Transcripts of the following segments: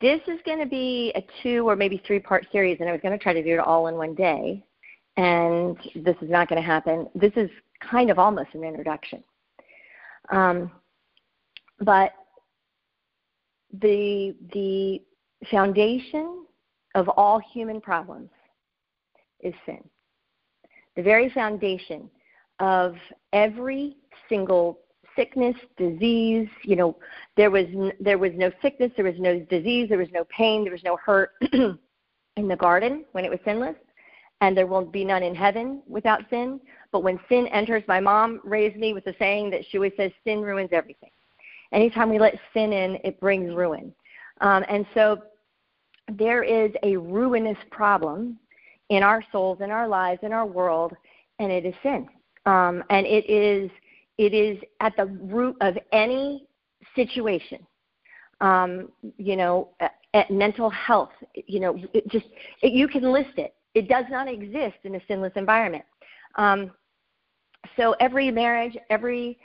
This is going to be a 2 or maybe 3-part series, and I was going to try to do it all in one day, and this is not going to happen. This is kind of almost an introduction. But the foundation of all human problems is sin. The very foundation of every single sickness, disease, you know, there was no sickness, there was no disease, there was no pain, there was no hurt in the garden when it was sinless, and there won't be none in heaven without sin. But when sin enters, my mom raised me with a saying that she always says, sin ruins everything. Anytime we let sin in, it brings ruin. And so there is a ruinous problem in our souls, in our lives, in our world, and it is sin. And it is at the root of any situation, you know, at mental health, you know, you can list it. It does not exist in a sinless environment. So every marriage, every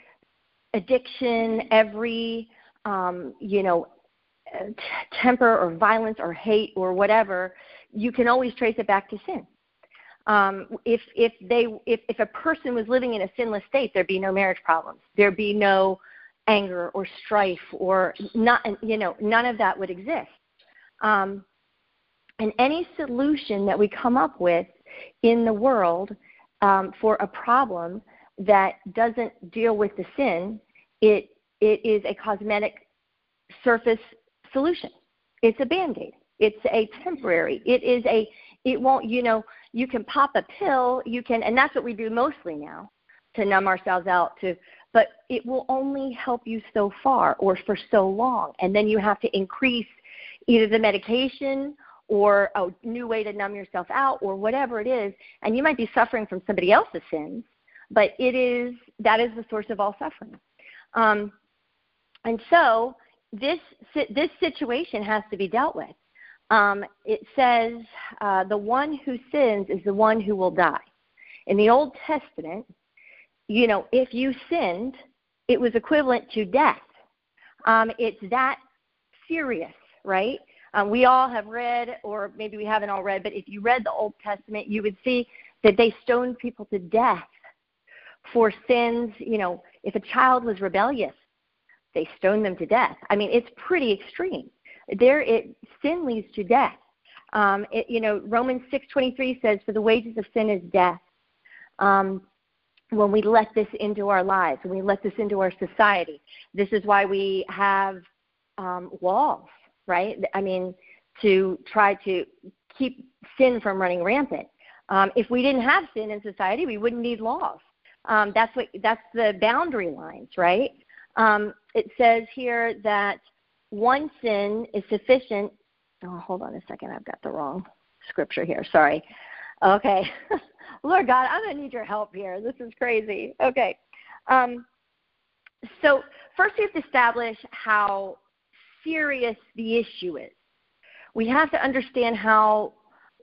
addiction, every, you know, temper or violence or hate or whatever, you can always trace it back to sin. If a person was living in a sinless state, there'd be no marriage problems. There'd be no anger or strife or not, you know, none of that would exist. And any solution that we come up with in the world for a problem that doesn't deal with the sin, it is a cosmetic surface solution. It's a Band-Aid. It's a temporary. It won't, you know, you can pop a pill, and that's what we do mostly now, to numb ourselves out to, but it will only help you so far or for so long. And then you have to increase either the medication or a new way to numb yourself out or whatever it is. And you might be suffering from somebody else's sins, but that is the source of all suffering. And so this situation has to be dealt with. It says the one who sins is the one who will die. In the Old Testament, you know, if you sinned, it was equivalent to death. It's that serious, right? We all have read, or maybe we haven't all read, but if you read the Old Testament, you would see that they stoned people to death for sins. You know, if a child was rebellious, they stoned them to death. I mean, it's pretty extreme. Sin leads to death. You know, Romans 6:23 says, "For the wages of sin is death." When we let this into our lives, when we let this into our society, this is why we have walls, right? I mean, to try to keep sin from running rampant. If we didn't have sin in society, we wouldn't need laws. That's the boundary lines, right? It says here that one sin is sufficient. Oh, hold on a second. I've got the wrong scripture here. Sorry. Okay. Lord God, I'm going to need your help here. This is crazy. Okay. So first we have to establish how serious the issue is. We have to understand how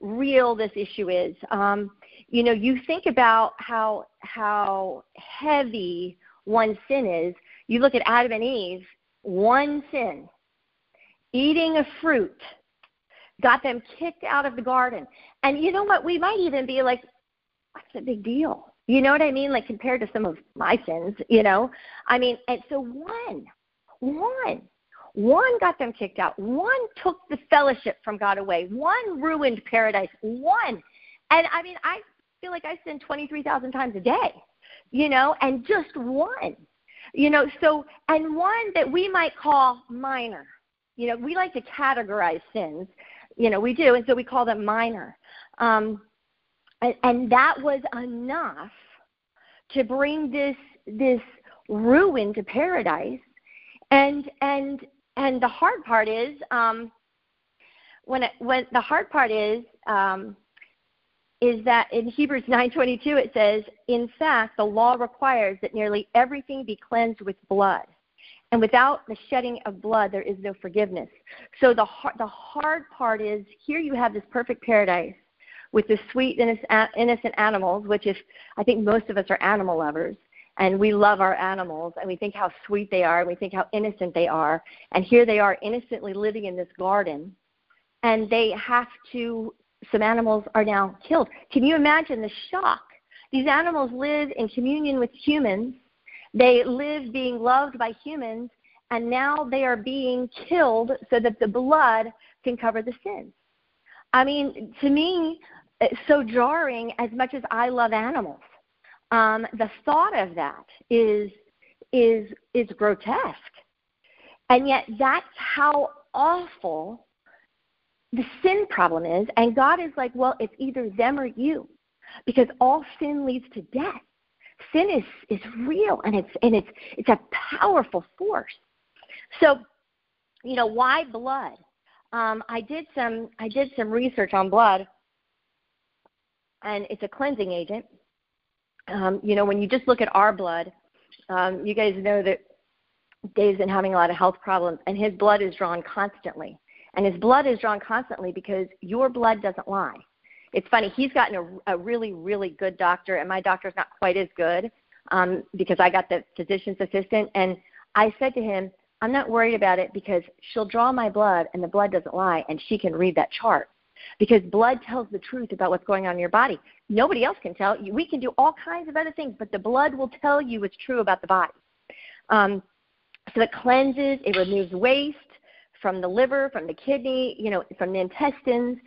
real this issue is. You know, you think about how heavy one sin is. You look at Adam and Eve, one sin. Eating a fruit got them kicked out of the garden. And you know what? We might even be like, what's the big deal? You know what I mean? Like compared to some of my sins, you know? I mean, and so one got them kicked out. One took the fellowship from God away. One ruined paradise. One. And I mean, I feel like I sin 23,000 times a day, you know, and just one. You know, so, and one that we might call minor. You know, we like to categorize sins. You know, we do, and so we call them minor. And that was enough to bring this ruin to paradise. And the hard part is is that in Hebrews 9:22 it says, in fact, the law requires that nearly everything be cleansed with blood. And without the shedding of blood, there is no forgiveness. So the hard part is, here you have this perfect paradise with the sweet, innocent animals, which, if I think most of us are animal lovers, and we love our animals, and we think how sweet they are, and we think how innocent they are. And here they are innocently living in this garden, and they have to, some animals are now killed. Can you imagine the shock? These animals live in communion with humans. They live being loved by humans, and now they are being killed so that the blood can cover the sins. I mean, to me, it's so jarring as much as I love animals. The thought of that is grotesque. And yet that's how awful the sin problem is. And God is like, well, it's either them or you, because all sin leads to death. Sin is real, and it's a powerful force. So, you know, why blood? I did some research on blood, and it's a cleansing agent. You know, when you just look at our blood, you guys know that Dave's been having a lot of health problems, and his blood is drawn constantly. And his blood is drawn constantly because your blood doesn't lie. It's funny, he's gotten a really, really good doctor, and my doctor's not quite as good because I got the physician's assistant. And I said to him, I'm not worried about it because she'll draw my blood, and the blood doesn't lie, and she can read that chart. Because blood tells the truth about what's going on in your body. Nobody else can tell. We can do all kinds of other things, but the blood will tell you what's true about the body. So it cleanses, it removes waste from the liver, from the kidney, you know, from the intestines.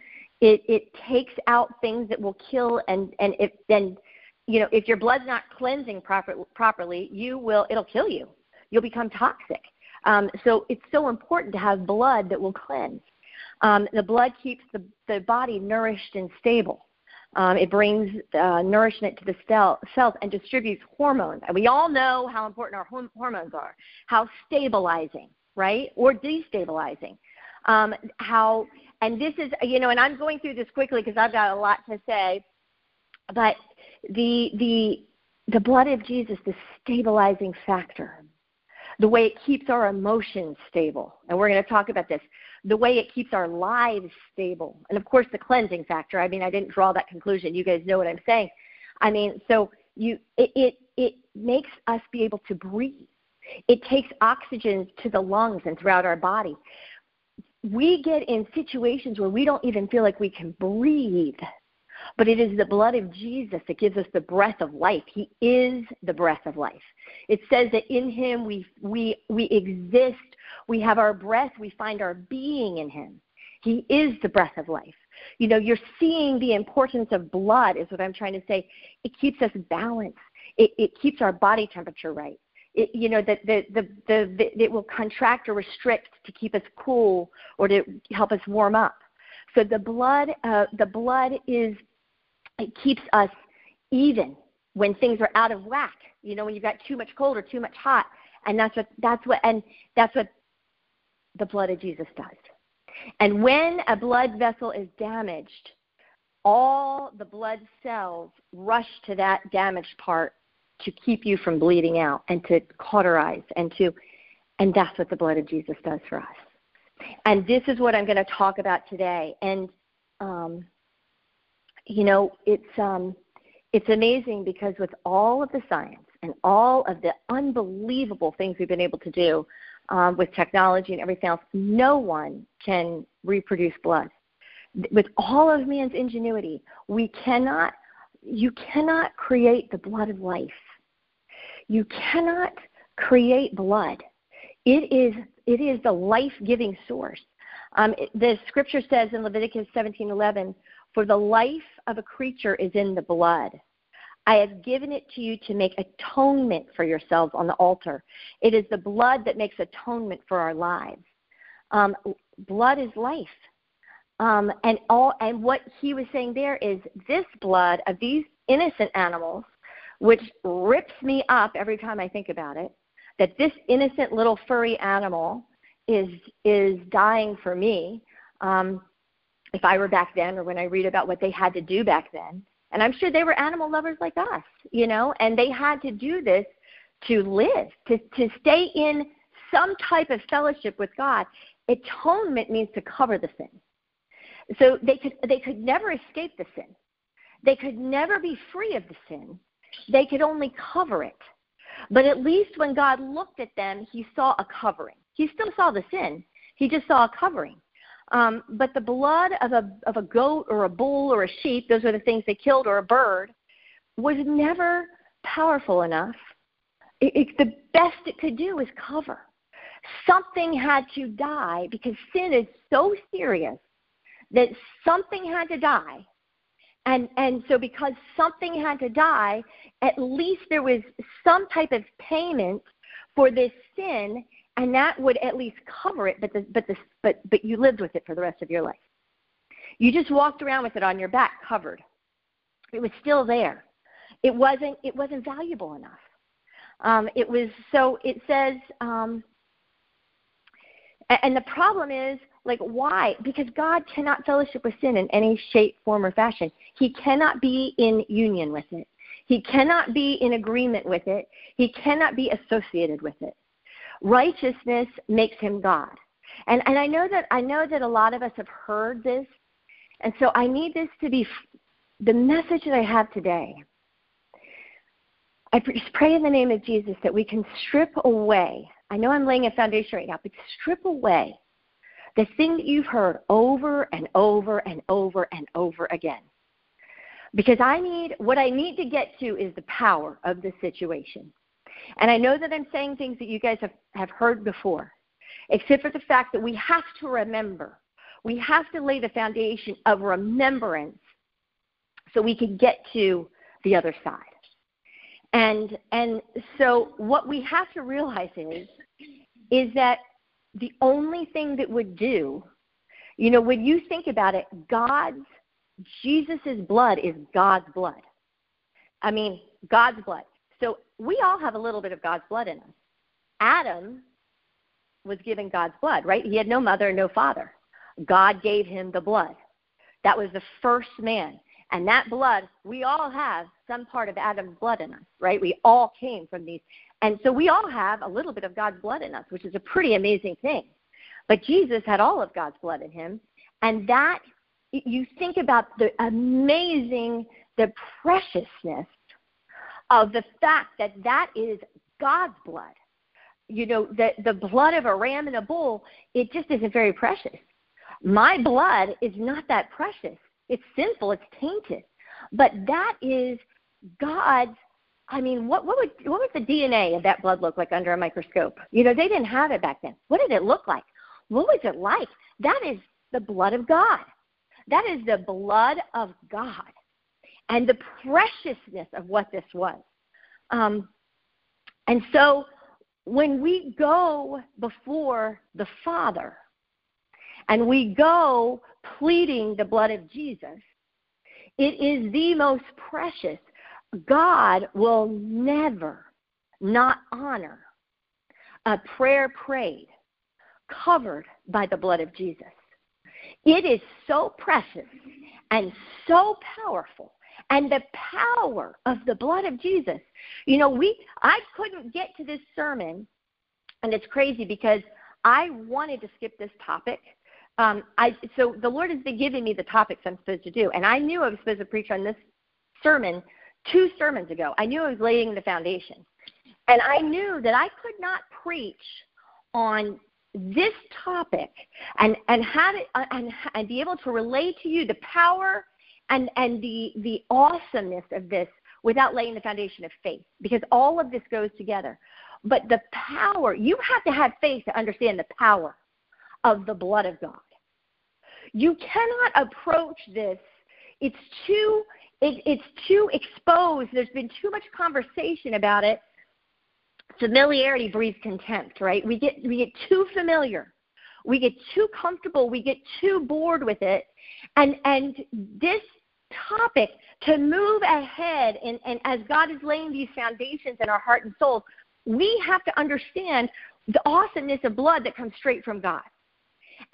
It takes out things that will kill, and if then, you know, if your blood's not cleansing properly, it'll kill you. You'll become toxic. So it's so important to have blood that will cleanse. The blood keeps the body nourished and stable. It brings nourishment to the cells and distributes hormones. And we all know how important our hormones are, how stabilizing, right, or destabilizing. And this is, you know, and I'm going through this quickly because I've got a lot to say, but the blood of Jesus, the stabilizing factor, the way it keeps our emotions stable, and we're going to talk about this, the way it keeps our lives stable, and, of course, the cleansing factor. I mean, I didn't draw that conclusion. You guys know what I'm saying. I mean, so it makes us be able to breathe. It takes oxygen to the lungs and throughout our body. We get in situations where we don't even feel like we can breathe, but it is the blood of Jesus that gives us the breath of life. He is the breath of life. It says that in him we exist, we have our breath, we find our being in him. He is the breath of life. You know, you're seeing the importance of blood is what I'm trying to say. It keeps us balanced. It keeps our body temperature right. It, you know, that it will contract or restrict to keep us cool or to help us warm up. So the blood keeps us even when things are out of whack. You know, when you've got too much cold or too much hot, and that's what the blood of Jesus does. And when a blood vessel is damaged, all the blood cells rush to that damaged part to keep you from bleeding out and to cauterize and that's what the blood of Jesus does for us. And this is what I'm going to talk about today. And, you know, it's amazing because with all of the science and all of the unbelievable things we've been able to do with technology and everything else, no one can reproduce blood. With all of man's ingenuity, you cannot create the blood of life. You cannot create blood. It is the life-giving source. The scripture says in Leviticus 17:11, for the life of a creature is in the blood. I have given it to you to make atonement for yourselves on the altar. It is the blood that makes atonement for our lives. Blood is life. And what he was saying there is this blood of these innocent animals, which rips me up every time I think about it, that this innocent little furry animal is dying for me. If I were back then, or when I read about what they had to do back then, and I'm sure they were animal lovers like us, you know, and they had to do this to live, to stay in some type of fellowship with God. Atonement means to cover the sin. So they could never escape the sin. They could never be free of the sin. They could only cover it. But at least when God looked at them, he saw a covering. He still saw the sin. He just saw a covering. But the blood of a goat or a bull or a sheep, those were the things they killed, or a bird, was never powerful enough. The best it could do is cover. Something had to die, because sin is so serious that something had to die. And so because something had to die, at least there was some type of payment for this sin, and that would at least cover it, but you lived with it for the rest of your life. You just walked around with it on your back, covered. It was still there. It wasn't valuable enough. It says, and the problem is, like, why? Because God cannot fellowship with sin in any shape, form, or fashion. He cannot be in union with it. He cannot be in agreement with it. He cannot be associated with it. Righteousness makes him God. And I know that a lot of us have heard this, and so I need this to be the message that I have today. I just pray in the name of Jesus that we can strip away. I know I'm laying a foundation right now, but strip away the thing that you've heard over and over and over and over again. Because what I need to get to is the power of the situation. And I know that I'm saying things that you guys have heard before, except for the fact that we have to remember. We have to lay the foundation of remembrance so we can get to the other side. And so what we have to realize is that the only thing that would do, you know, when you think about it, Jesus' blood is God's blood. I mean, God's blood. So we all have a little bit of God's blood in us. Adam was given God's blood, right? He had no mother and no father. God gave him the blood. That was the first man. And that blood, we all have some part of Adam's blood in us, right? We all came from these. And so we all have a little bit of God's blood in us, which is a pretty amazing thing. But Jesus had all of God's blood in him. And that, you think about the amazing, the preciousness of the fact that that is God's blood. You know, the blood of a ram and a bull, it just isn't very precious. My blood is not that precious. It's sinful. It's tainted. But that is God's. I mean, what would the DNA of that blood look like under a microscope? You know, they didn't have it back then. What did it look like? What was it like? That is the blood of God. That is the blood of God, and the preciousness of what this was. And so when we go before the Father and we go pleading the blood of Jesus, it is the most precious. God will never not honor a prayer prayed, covered by the blood of Jesus. It is so precious and so powerful, and the power of the blood of Jesus. You know, I couldn't get to this sermon, and it's crazy because I wanted to skip this topic. So the Lord has been giving me the topics I'm supposed to do, and I knew I was supposed to preach on this sermon 2 sermons ago. I knew I was laying the foundation. And I knew that I could not preach on this topic and be able to relay to you the power and the awesomeness of this without laying the foundation of faith, because all of this goes together. But the power, you have to have faith to understand the power of the blood of God. You cannot approach this. It's too exposed. There's been too much conversation about it. Familiarity breeds contempt, right? We get too familiar. We get too comfortable. We get too bored with it. And this topic, to move ahead, and as God is laying these foundations in our heart and souls, we have to understand the awesomeness of blood that comes straight from God,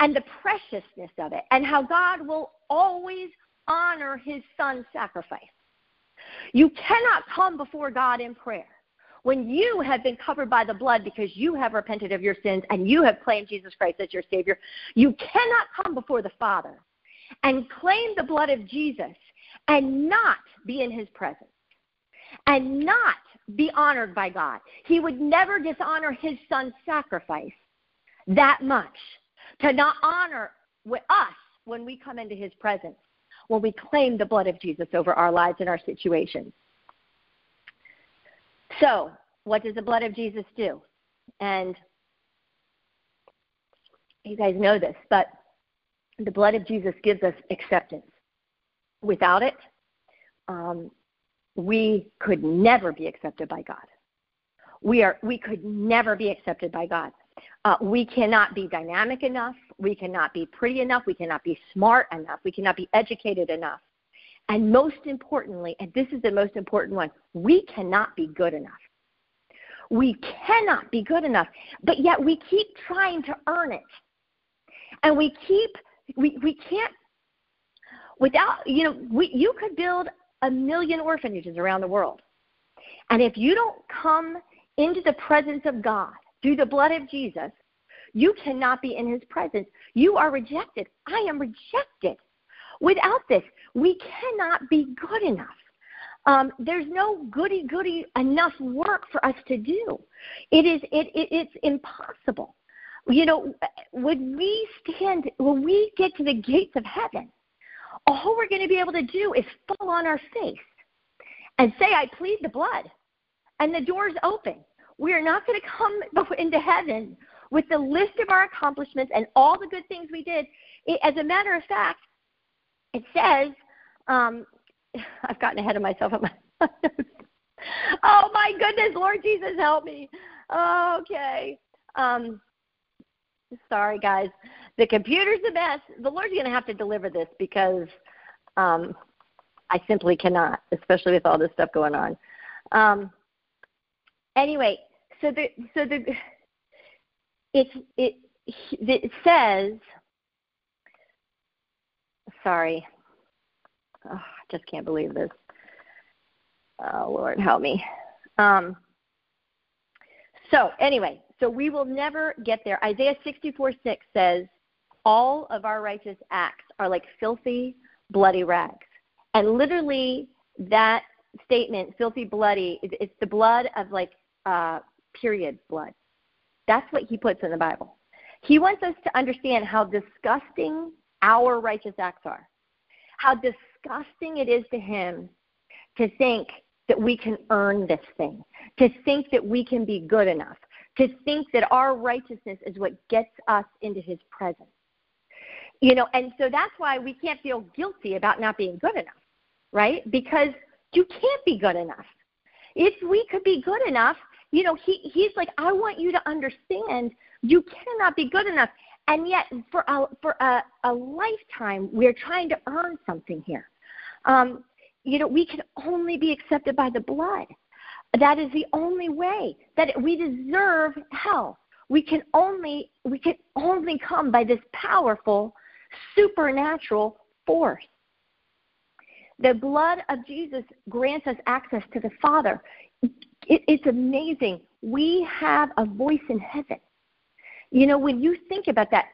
and the preciousness of it, and how God will always honor his son's sacrifice. You cannot come before God in prayer when you have been covered by the blood, because you have repented of your sins and you have claimed Jesus Christ as your Savior. You cannot come before the Father and claim the blood of Jesus and not be in his presence, and not be honored by God. He would never dishonor his son's sacrifice that much, to not honor with us when we come into his presence, when we claim the blood of Jesus over our lives and our situations. So what does the blood of Jesus do? And you guys know this, but the blood of Jesus gives us acceptance. Without it, we could never be accepted by God. We could never be accepted by God. We cannot be dynamic enough. We cannot be pretty enough. We cannot be smart enough. We cannot be educated enough. And most importantly, and this is the most important one, we cannot be good enough. We cannot be good enough, but yet we keep trying to earn it. And we can't, without, you could build a million orphanages around the world. And if you don't come into the presence of God through the blood of Jesus, you cannot be in his presence. You are rejected. I am rejected. Without this, we cannot be good enough. There's no goody-goody enough work for us to do. It's impossible. When we get to the gates of heaven, all we're going to be able to do is fall on our face and say, I plead the blood, and the door's open. We are not going to come into heaven with the list of our accomplishments and all the good things we did. As a matter of fact, it says, I've gotten ahead of myself. Oh, my goodness, Lord Jesus, help me. Okay. Sorry, guys. The computer's the best. The Lord's going to have to deliver this because I simply cannot, especially with all this stuff going on. Anyway, it says, sorry. Oh, I just can't believe this. Oh, Lord, help me. So we will never get there. Isaiah 64:6 says, all of our righteous acts are like filthy, bloody rags. And literally that statement, filthy, bloody, it's the blood of period blood. That's what he puts in the Bible. He wants us to understand how disgusting our righteous acts are, how disgusting it is to him to think that we can earn this thing, to think that we can be good enough, to think that our righteousness is what gets us into his presence. And so that's why we can't feel guilty about not being good enough, right? Because you can't be good enough. If we could be good enough, he's like, I want you to understand you cannot be good enough. And yet, for a lifetime, we're trying to earn something here. We can only be accepted by the blood. That is the only way that we deserve hell. We can only come by this powerful, supernatural force. The blood of Jesus grants us access to the Father. It's amazing. We have a voice in heaven. When you think about that,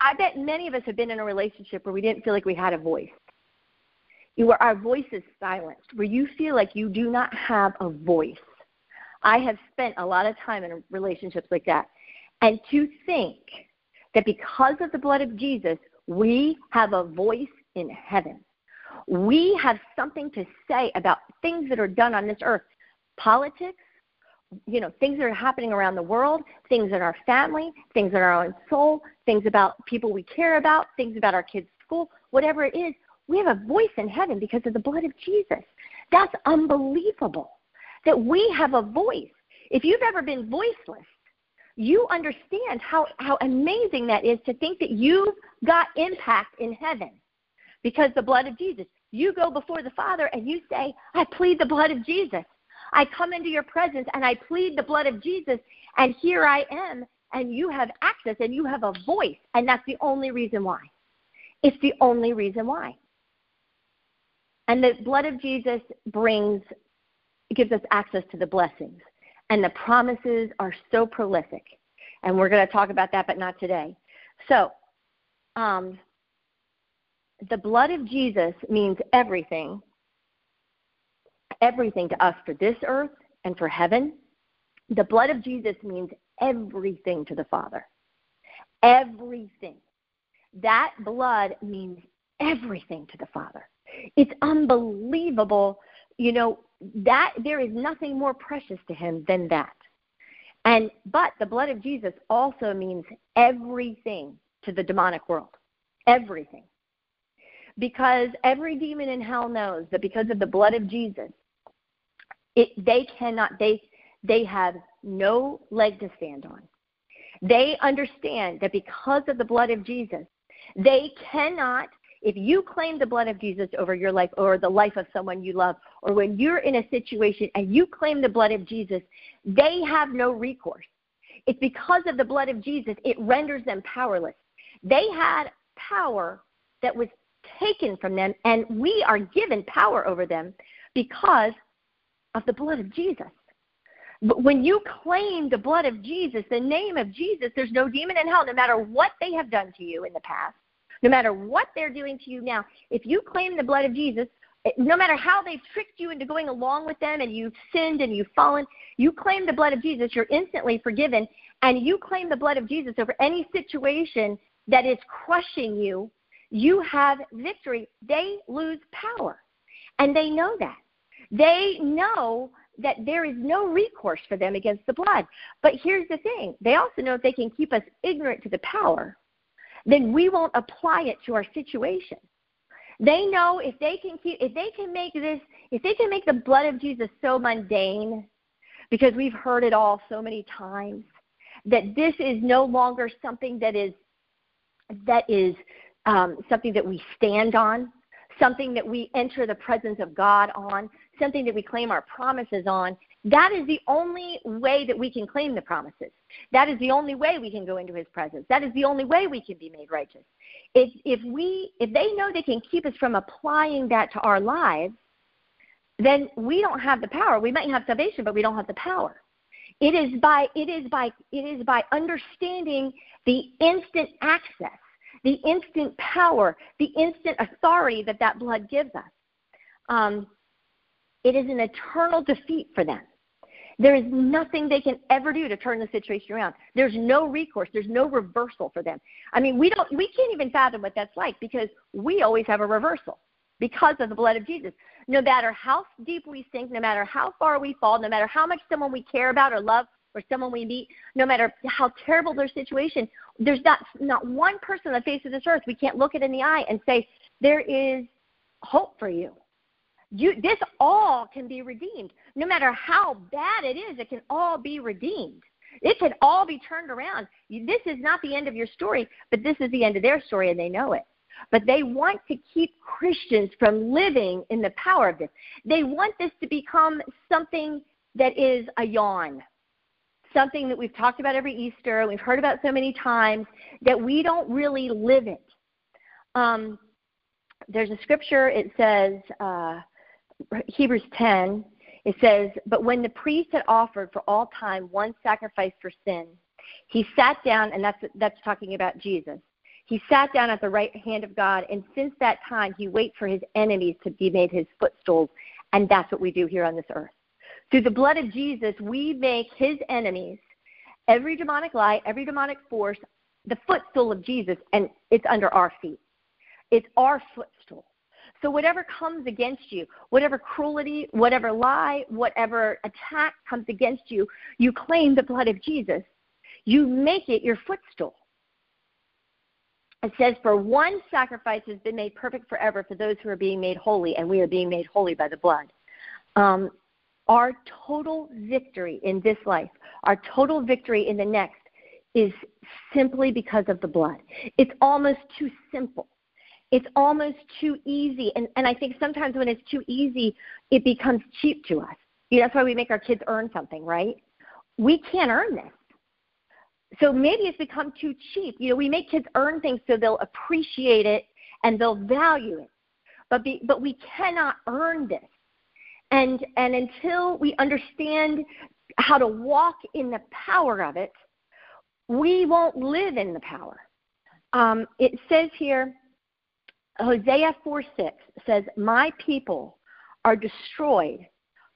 I bet many of us have been in a relationship where we didn't feel like we had a voice, where our voice is silenced, where you feel like you do not have a voice. I have spent a lot of time in relationships like that. And to think that because of the blood of Jesus, we have a voice in heaven. We have something to say about things that are done on this earth, politics, things that are happening around the world, things in our family, things in our own soul, things about people we care about, things about our kids' school, whatever it is. We have a voice in heaven because of the blood of Jesus. That's unbelievable that we have a voice. If you've ever been voiceless, you understand how amazing that is to think that you've got impact in heaven because the blood of Jesus. You go before the Father and you say, I plead the blood of Jesus. I come into your presence and I plead the blood of Jesus, and here I am, and you have access and you have a voice, and that's the only reason why. It's the only reason why. And the blood of Jesus gives us access to the blessings, and the promises are so prolific, and we're going to talk about that, but not today. So the blood of Jesus means everything to us for this earth and for heaven, the blood of Jesus means everything to the Father. Everything. That blood means everything to the Father. It's unbelievable, you know, that there is nothing more precious to him than that. But the blood of Jesus also means everything to the demonic world. Everything. Because every demon in hell knows that because of the blood of Jesus, they have no leg to stand on. They understand that because of the blood of Jesus, they cannot, if you claim the blood of Jesus over your life or the life of someone you love, or when you're in a situation and you claim the blood of Jesus, they have no recourse. It's because of the blood of Jesus, it renders them powerless. They had power that was taken from them, and we are given power over them because of the blood of Jesus. But when you claim the blood of Jesus, the name of Jesus, there's no demon in hell, no matter what they have done to you in the past, no matter what they're doing to you now. If you claim the blood of Jesus, no matter how they've tricked you into going along with them and you've sinned and you've fallen, you claim the blood of Jesus, you're instantly forgiven, and you claim the blood of Jesus over any situation that is crushing you, you have victory. They lose power, and they know that. They know that there is no recourse for them against the blood. But here's the thing. They also know if they can keep us ignorant to the power, then we won't apply it to our situation. They know if they can make the blood of Jesus so mundane, because we've heard it all so many times, that this is no longer something that is something that we stand on, something that we enter the presence of God on, something that we claim our promises on. That is the only way that we can claim the promises. That is the only way we can go into his presence. That is the only way we can be made righteous. If they know they can keep us from applying that to our lives, then we don't have the power. We might have salvation, but we don't have the power. It is by understanding the instant access, the instant power, the instant authority that blood gives us. It is an eternal defeat for them. There is nothing they can ever do to turn the situation around. There's no recourse. There's no reversal for them. I mean, we can't even fathom what that's like, because we always have a reversal because of the blood of Jesus. No matter how deep we sink, no matter how far we fall, no matter how much someone we care about or love or someone we meet, no matter how terrible their situation, there's not one person on the face of this earth we can't look at in the eye and say, there is hope for you. This all can be redeemed. No matter how bad it is, it can all be redeemed. It can all be turned around. This is not the end of your story, but this is the end of their story, and they know it. But they want to keep Christians from living in the power of this. They want this to become something that is a yawn, something that we've talked about every Easter, we've heard about so many times, that we don't really live it. There's a scripture, it says, Hebrews 10, it says, "But when the priest had offered for all time one sacrifice for sin, he sat down," and that's talking about Jesus, "he sat down at the right hand of God, and since that time he waits for his enemies to be made his footstools." And that's what we do here on this earth. Through the blood of Jesus, we make his enemies, every demonic lie, every demonic force, the footstool of Jesus, and it's under our feet. It's our footstool. So whatever comes against you, whatever cruelty, whatever lie, whatever attack comes against you, you claim the blood of Jesus. You make it your footstool. It says, "For one sacrifice has been made perfect forever for those who are being made holy," and we are being made holy by the blood. Our total victory in this life, our total victory in the next, is simply because of the blood. It's almost too simple. It's almost too easy. And I think sometimes when it's too easy, it becomes cheap to us. You know, that's why we make our kids earn something, right? We can't earn this. So maybe it's become too cheap. You know, we make kids earn things so they'll appreciate it and they'll value it. But we cannot earn this. And until we understand how to walk in the power of it, we won't live in the power. It says here, Hosea 4:6 says, "My people are destroyed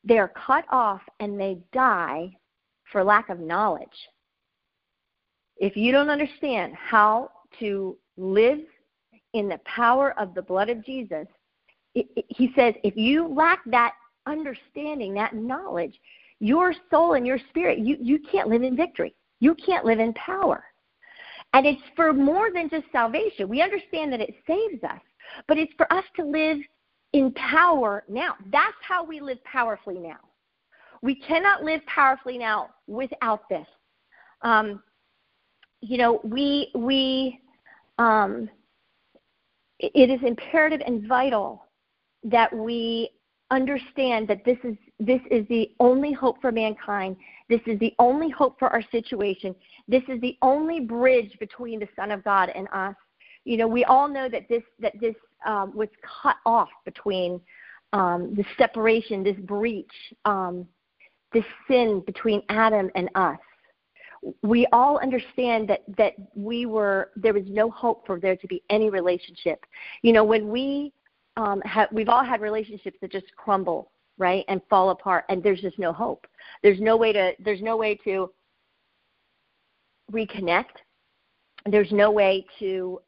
They are cut off and they die for lack of knowledge. If you don't understand how to live in the power of the blood of Jesus, he says, if you lack that understanding, that knowledge, your soul and your spirit, you can't live in victory. You can't live in power. And it's for more than just salvation. We understand that it saves us, but it's for us to live in power now. That's how we live powerfully now. We cannot live powerfully now without this. It is imperative and vital that we understand that this is the only hope for mankind. This is the only hope for our situation. This is the only bridge between the Son of God and us. You know, we all know that this was cut off between the separation, this breach, this sin between Adam and us. We all understand that there was no hope for there to be any relationship. You know, when we've all had relationships that just crumble, right, and fall apart, and there's just no hope. There's no way to reconnect. There's no way to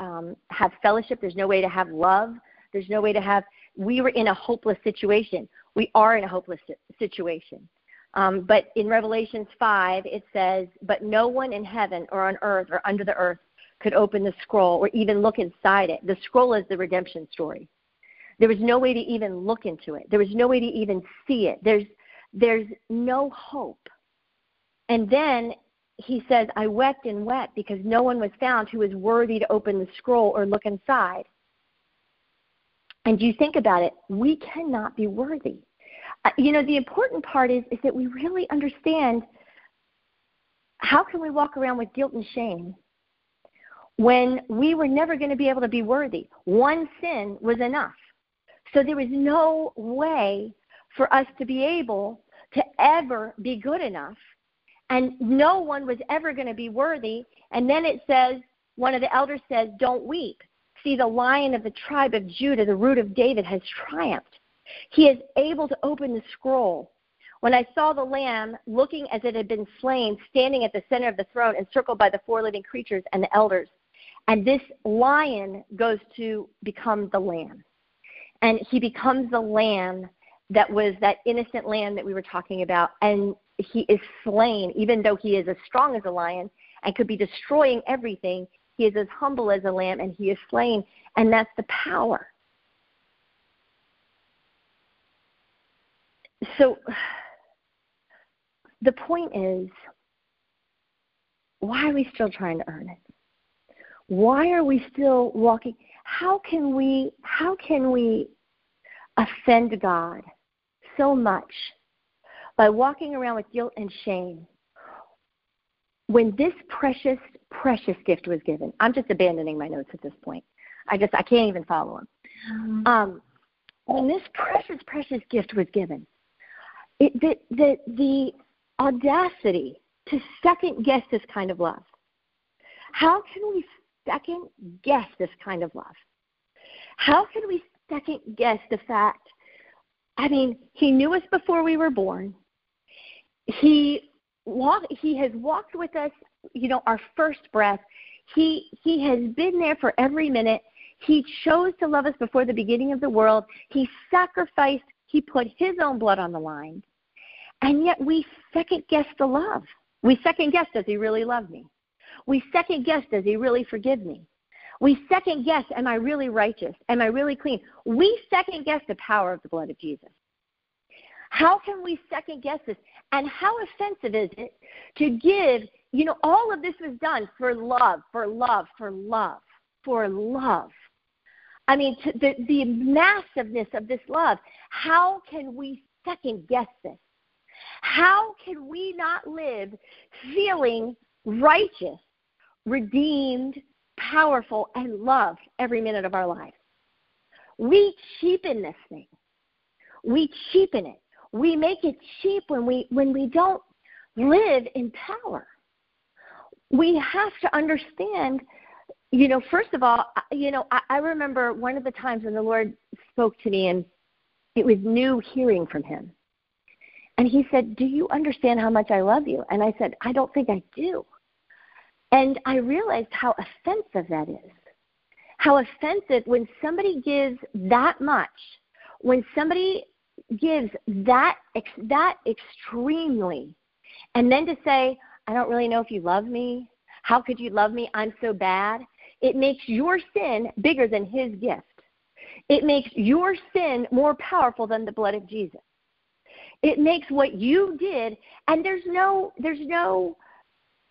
have fellowship. There's no way to have love. There's no way to have – we were in a hopeless situation. We are in a hopeless situation. But in Revelation 5, it says, but no one in heaven or on earth or under the earth could open the scroll or even look inside it. The scroll is the redemption story. There was no way to even look into it. There was no way to even see it. There's no hope. And then he says, I wept and wept because no one was found who was worthy to open the scroll or look inside. And you think about it, we cannot be worthy. You know, the important part is that we really understand how can we walk around with guilt and shame when we were never going to be able to be worthy. One sin was enough. So there was no way for us to be able to ever be good enough, and no one was ever going to be worthy. And then it says, one of the elders says, don't weep. See, the Lion of the tribe of Judah, the Root of David, has triumphed. He is able to open the scroll. When I saw the Lamb looking as it had been slain, standing at the center of the throne, encircled by the four living creatures and the elders. And this Lion goes to become the Lamb. And he becomes the Lamb that was that innocent lamb that we were talking about. And he is slain, even though he is as strong as a lion and could be destroying everything. He is as humble as a lamb, and he is slain. And that's the power. So the point is, why are we still trying to earn it? Why are we still walking? How can we offend God so much by walking around with guilt and shame when this precious, precious gift was given? I'm just abandoning my notes at this point. I can't even follow them. Mm-hmm. When this precious, precious gift was given, the audacity to second guess this kind of love. How can we second guess this kind of love? How can we second guess the fact? I mean, he knew us before we were born. He has walked with us, you know, our first breath. He has been there for every minute. He chose to love us before the beginning of the world. He sacrificed. He put his own blood on the line. And yet we second-guessed the love. We second-guessed, does he really love me? We second-guessed, does he really forgive me? We second-guessed, am I really righteous? Am I really clean? We second-guessed the power of the blood of Jesus. How can we second-guess this? And how offensive is it to give, you know, all of this was done for love, for love, for love, for love. I mean, the massiveness of this love, how can we second-guess this? How can we not live feeling righteous, redeemed, powerful, and loved every minute of our lives? We cheapen this thing. We cheapen it. We make it cheap when we don't live in power. We have to understand, you know, first of all, you know, I remember one of the times when the Lord spoke to me, and it was new hearing from him. And he said, do you understand how much I love you? And I said, I don't think I do. And I realized how offensive that is, how offensive when somebody gives that much, when somebody gives that extremely, and then to say, I don't really know if you love me. How could you love me? I'm so bad. It makes your sin bigger than his gift. It makes your sin more powerful than the blood of Jesus. It makes what you did, and there's no,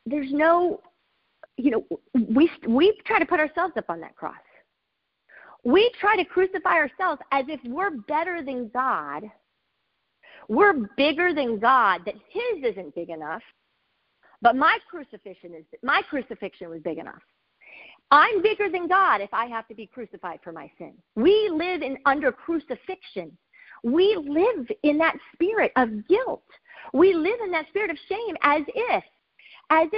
you know, we try to put ourselves up on that cross. We try to crucify ourselves as if we're better than God. We're bigger than God, that his isn't big enough, but my crucifixion was big enough. I'm bigger than God if I have to be crucified for my sin. We live under crucifixion. We live in that spirit of guilt. We live in that spirit of shame as if,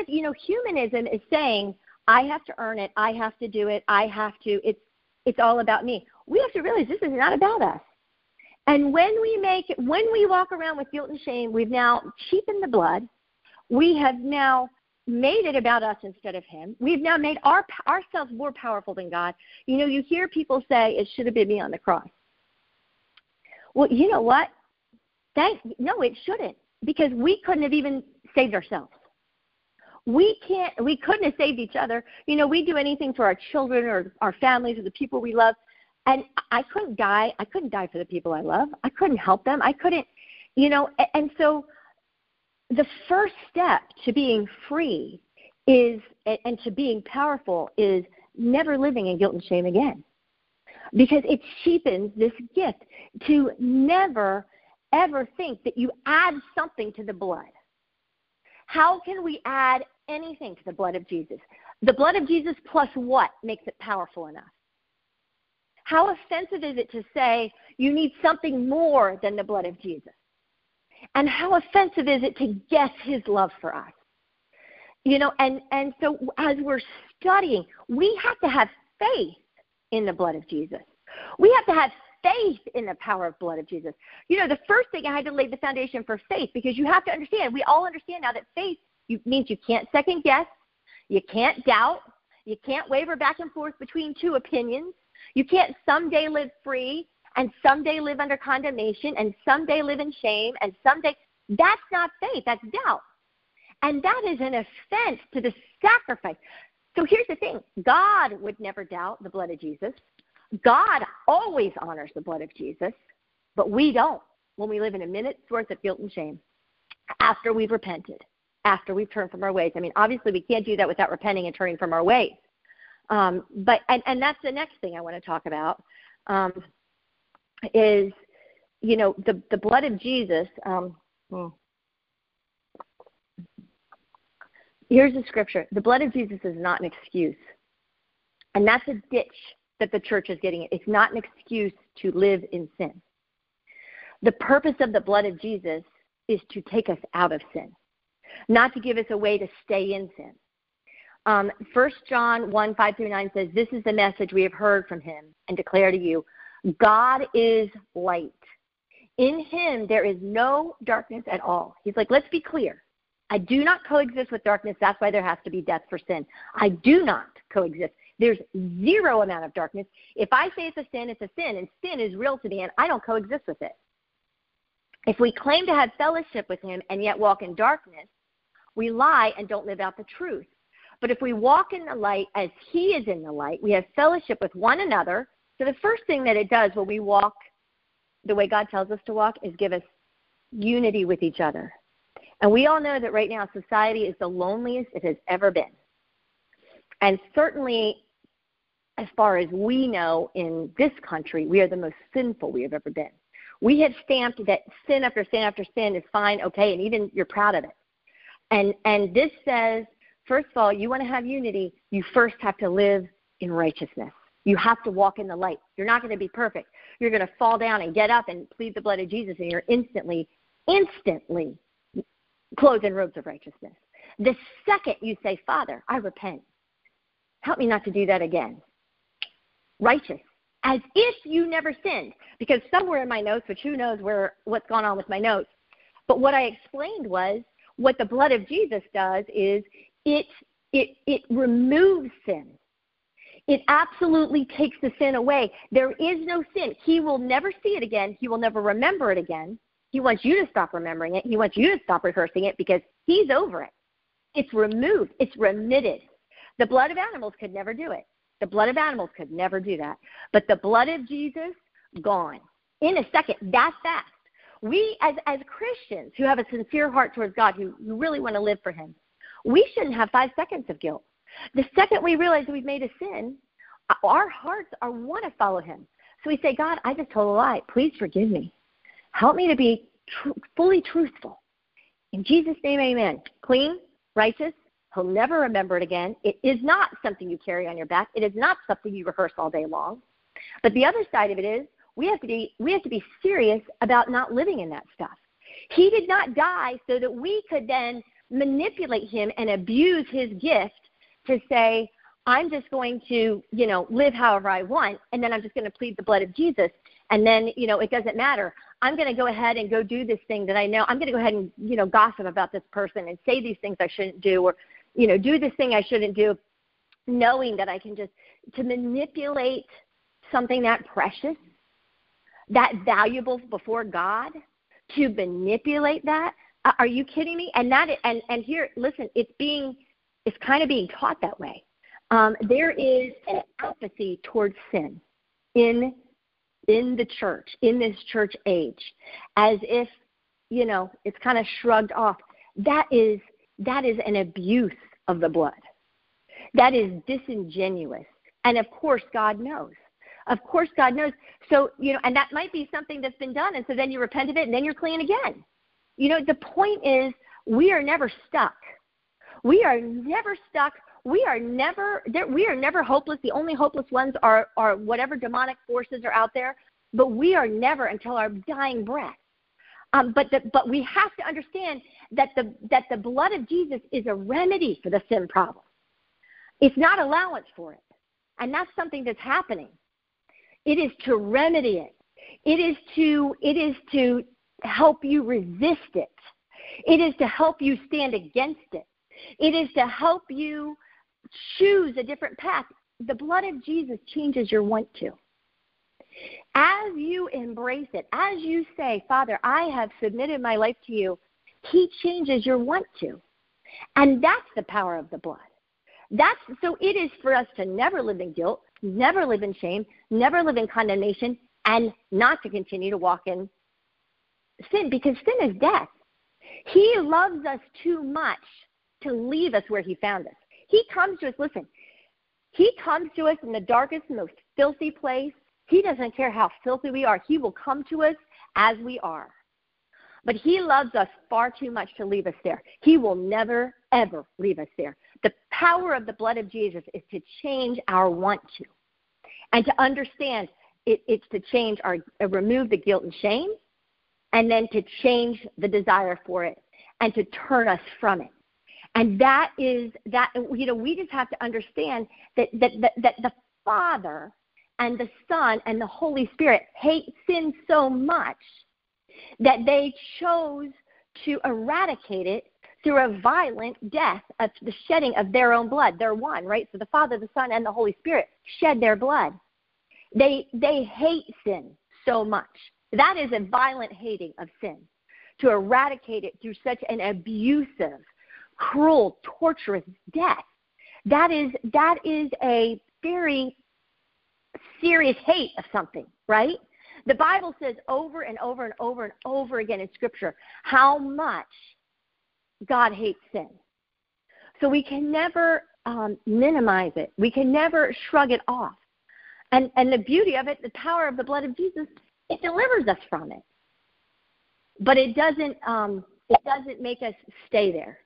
you know, humanism is saying, I have to earn it, I have to do it, it's all about me. We have to realize this is not about us. And when we walk around with guilt and shame, we've now cheapened the blood. We have now made it about us instead of him. We've now made ourselves more powerful than God. You know, you hear people say, it should have been me on the cross. Well, you know what? No, it shouldn't, because we couldn't have even saved ourselves. We couldn't have saved each other. You know, we do anything for our children or our families or the people we love. And I couldn't die for the people I love. I couldn't help them. And so the first step to being free and to being powerful is never living in guilt and shame again, because it cheapens this gift to never, ever think that you add something to the blood. How can we add anything to the blood of Jesus? The blood of Jesus plus what makes it powerful enough? How offensive is it to say you need something more than the blood of Jesus? And how offensive is it to guess his love for us? You know, and so as we're studying, we have to have faith in the blood of Jesus. We have to have faith in the power of blood of Jesus. You know, the first thing I had to lay the foundation for faith, because you have to understand, we all understand now that faith means you can't second guess, you can't doubt, you can't waver back and forth between two opinions, you can't someday live free and someday live under condemnation and someday live in shame and someday, that's not faith, that's doubt. And that is an offense to the sacrifice. So here's the thing, God would never doubt the blood of Jesus. God always honors the blood of Jesus, but we don't when we live in a minute's worth of guilt and shame after we've repented, after we've turned from our ways. I mean, obviously we can't do that without repenting and turning from our ways. But that's the next thing I want to talk about is, you know, the blood of Jesus. Here's the scripture. The blood of Jesus is not an excuse. And that's a ditch that the church is getting. It's not an excuse to live in sin. The purpose of the blood of Jesus is to take us out of sin, not to give us a way to stay in sin. 1 John 1:5-9 says, this is the message we have heard from him and declare to you, God is light. In him there is no darkness at all. He's like, let's be clear. I do not coexist with darkness. That's why there has to be death for sin. I do not coexist. There's zero amount of darkness. If I say it's a sin, and sin is real to me, and I don't coexist with it. If we claim to have fellowship with him and yet walk in darkness, we lie and don't live out the truth. But if we walk in the light as he is in the light, we have fellowship with one another. So the first thing that it does when we walk the way God tells us to walk is give us unity with each other. And we all know that right now society is the loneliest it has ever been. And certainly, as far as we know in this country, we are the most sinful we have ever been. We have stamped that sin after sin after sin is fine, okay, and even you're proud of it. And this says, first of all, you want to have unity, you first have to live in righteousness. You have to walk in the light. You're not going to be perfect. You're going to fall down and get up and plead the blood of Jesus, and you're instantly clothed in robes of righteousness. The second you say, Father, I repent. Help me not to do that again. Righteous, as if you never sinned. Because somewhere in my notes, which who knows what's gone on with my notes, But what I explained was what the blood of Jesus does is it removes sin. It absolutely takes the sin away. There is no sin. He will never see it again. He will never remember it again. He wants you to stop remembering it. He wants you to stop rehearsing it because he's over it. It's removed. It's remitted. The blood of animals could never do it. The blood of animals could never do that. But the blood of Jesus, gone. In a second, that fast. We, as Christians who have a sincere heart towards God, who really want to live for him, we shouldn't have 5 seconds of guilt. The second we realize we've made a sin, our hearts want to follow him. So we say, God, I just told a lie. Please forgive me. Help me to be fully truthful. In Jesus' name, amen. Clean, righteous. He'll never remember it again. It is not something you carry on your back. It is not something you rehearse all day long. But the other side of it is we have to be serious about not living in that stuff. He did not die so that we could then manipulate him and abuse his gift to say, I'm just going to, live however I want, and then I'm just going to plead the blood of Jesus, and then, it doesn't matter. I'm going to go ahead and go do this thing that I know. I'm going to go ahead and, gossip about this person and say these things I shouldn't do or, do this thing I shouldn't do, knowing that I can just, to manipulate something that precious, that valuable before God, to manipulate that. Are you kidding me? And that, and here, listen, it's kind of being taught that way. There is an apathy towards sin in the church, in this church age, as if, it's kind of shrugged off. That is an abuse of the blood. That is disingenuous. And of course, God knows. Of course, God knows. So, and that might be something that's been done. And so then you repent of it and then you're clean again. The point is we are never stuck. We are never stuck. We are never hopeless. The only hopeless ones are whatever demonic forces are out there. But we are never until our dying breath. But we have to understand that the blood of Jesus is a remedy for the sin problem. It's not allowance for it, and that's something that's happening. It is to remedy it. It is to help you resist it. It is to help you stand against it. It is to help you choose a different path. The blood of Jesus changes your want to. As you embrace it, as you say, Father, I have submitted my life to you, he changes your want to. And that's the power of the blood. So it is for us to never live in guilt, never live in shame, never live in condemnation, and not to continue to walk in sin, because sin is death. He loves us too much to leave us where he found us. He comes to us, listen, he comes to us in the darkest, most filthy place. He doesn't care how filthy we are. He will come to us as we are. But he loves us far too much to leave us there. He will never, ever leave us there. The power of the blood of Jesus is to change our want to. And to understand it's to change remove the guilt and shame, and then to change the desire for it and to turn us from it. And that is that, we just have to understand that the Father and the Son and the Holy Spirit hate sin so much that they chose to eradicate it through a violent death of the shedding of their own blood. They're one, right? So the Father, the Son, and the Holy Spirit shed their blood. They hate sin so much. That is a violent hating of sin, to eradicate it through such an abusive, cruel, torturous death. That is a very serious hate of something, right? The Bible says over and over and over and over again in Scripture how much God hates sin. So we can never minimize it. We can never shrug it off. And the beauty of it, the power of the blood of Jesus, it delivers us from it. But it doesn't make us stay there.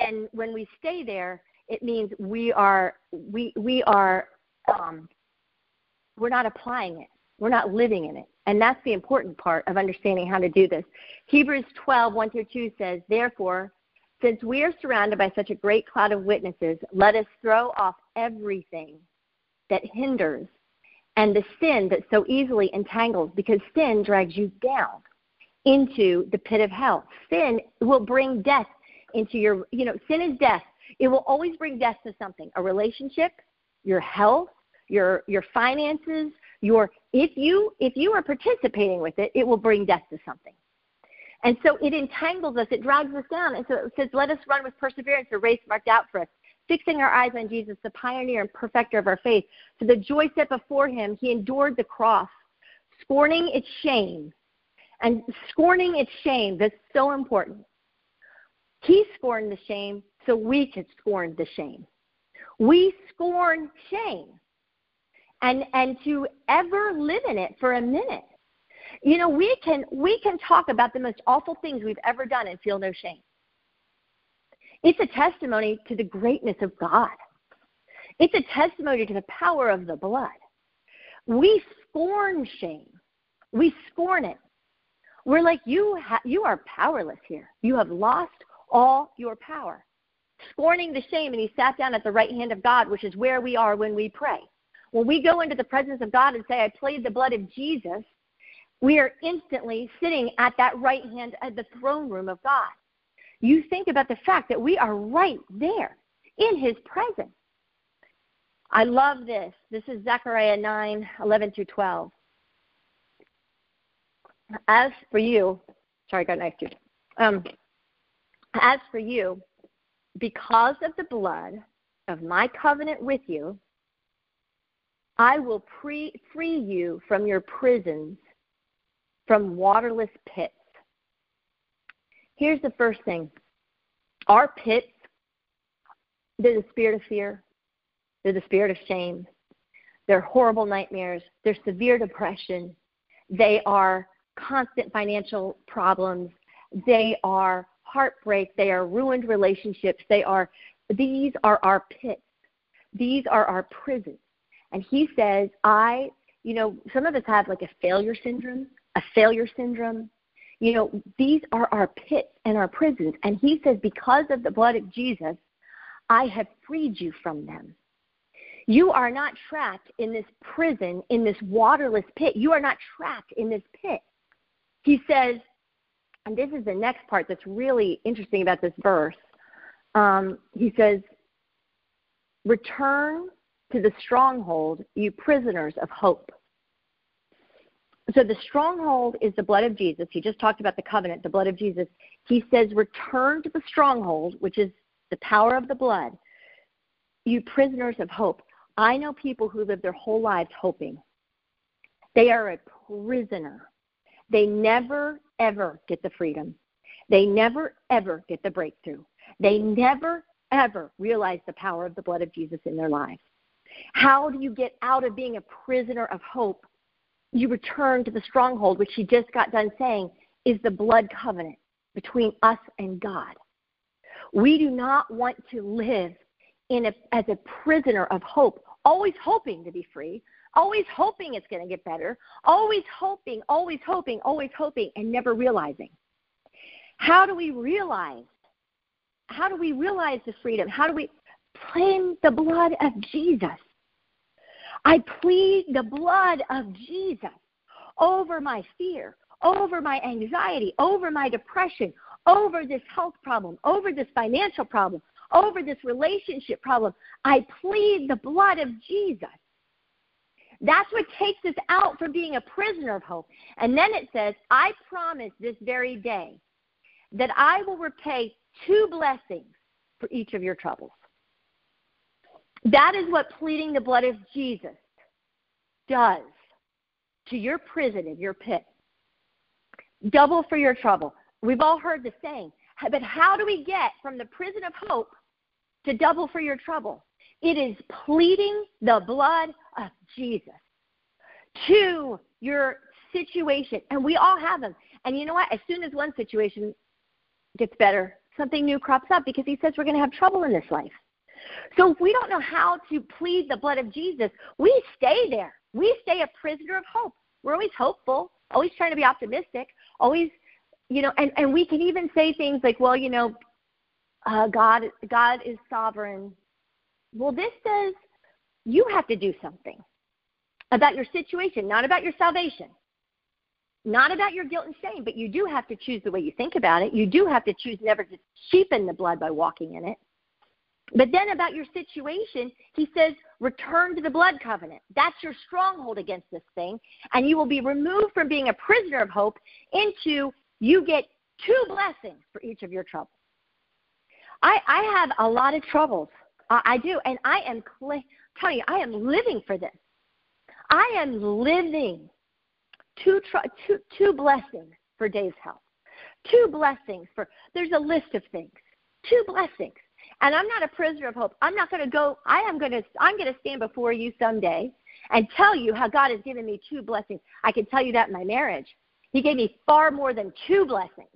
And when we stay there, it means we're not applying it. We're not living in it. And that's the important part of understanding how to do this. Hebrews 12:1-2 says, therefore, since we are surrounded by such a great cloud of witnesses, let us throw off everything that hinders and the sin that so easily entangles, because sin drags you down into the pit of hell. Sin will bring death into your, sin is death. It will always bring death to something, a relationship, your health, your finances, if you are participating with it, it will bring death to something. And so it entangles us, it drags us down. And so it says, let us run with perseverance the race marked out for us, fixing our eyes on Jesus, the pioneer and perfecter of our faith. For the joy set before him, he endured the cross, scorning its shame. And scorning its shame, that's so important. He scorned the shame so we could scorn the shame. We scorn shame. And to ever live in it for a minute. We can talk about the most awful things we've ever done and feel no shame. It's a testimony to the greatness of God. It's a testimony to the power of the blood. We scorn shame. We scorn it. We're like, you are powerless here. You have lost all your power. Scorning the shame, and he sat down at the right hand of God, which is where we are when we pray. When we go into the presence of God and say, I plead the blood of Jesus, we are instantly sitting at that right hand at the throne room of God. You think about the fact that we are right there in his presence. I love this. This is Zechariah 9:11-12. As for you, sorry, I got an ice cube. As for you, because of the blood of my covenant with you, I will free you from your prisons, from waterless pits. Here's the first thing. Our pits, they're the spirit of fear. They're the spirit of shame. They're horrible nightmares. They're severe depression. They are constant financial problems. They are heartbreak. They are ruined relationships. These are our pits. These are our prisons. And he says, some of us have like a failure syndrome. These are our pits and our prisons. And he says, because of the blood of Jesus, I have freed you from them. You are not trapped in this prison, in this waterless pit. You are not trapped in this pit. He says, and this is the next part that's really interesting about this verse. He says, return to the stronghold, you prisoners of hope. So the stronghold is the blood of Jesus. He just talked about the covenant, the blood of Jesus. He says, return to the stronghold, which is the power of the blood, you prisoners of hope. I know people who live their whole lives hoping. They are a prisoner. They never, ever get the freedom. They never, ever get the breakthrough. They never, ever realize the power of the blood of Jesus in their lives. How do you get out of being a prisoner of hope? You return to the stronghold, which he just got done saying is the blood covenant between us and God. We do not want to live as a prisoner of hope, always hoping to be free, always hoping it's going to get better, always hoping, and never realizing. How do we realize the freedom? How do we plead the blood of Jesus? I plead the blood of Jesus over my fear, over my anxiety, over my depression, over this health problem, over this financial problem, over this relationship problem. I plead the blood of Jesus. That's what takes us out from being a prisoner of hope. And then it says, I promise this very day that I will repay 2 blessings for each of your troubles. That is what pleading the blood of Jesus does to your prison and your pit. Double for your trouble. We've all heard the saying, but how do we get from the prison of hope to double for your trouble? It is pleading the blood of Jesus to your situation. And we all have them. And you know what? As soon as one situation gets better, something new crops up, because he says we're going to have trouble in this life. So if we don't know how to plead the blood of Jesus, we stay there. We stay a prisoner of hope. We're always hopeful, always trying to be optimistic, always, and we can even say things like, well, God is sovereign. Well, this says you have to do something about your situation, not about your salvation. not about your guilt and shame, but you do have to choose the way you think about it. You do have to choose never to cheapen the blood by walking in it. But then about your situation, he says, return to the blood covenant. That's your stronghold against this thing. And you will be removed from being a prisoner of hope into you get two blessings for each of your troubles. I have a lot of troubles. I do. And I am telling you, I am living for this. I am living two blessings for Dave's health. Two blessings for, there's a list of things. Two blessings. And I'm not a prisoner of hope. I'm not going to go, I'm going to stand before you someday and tell you how God has given me two blessings. I can tell you that in my marriage. He gave me far more than two blessings.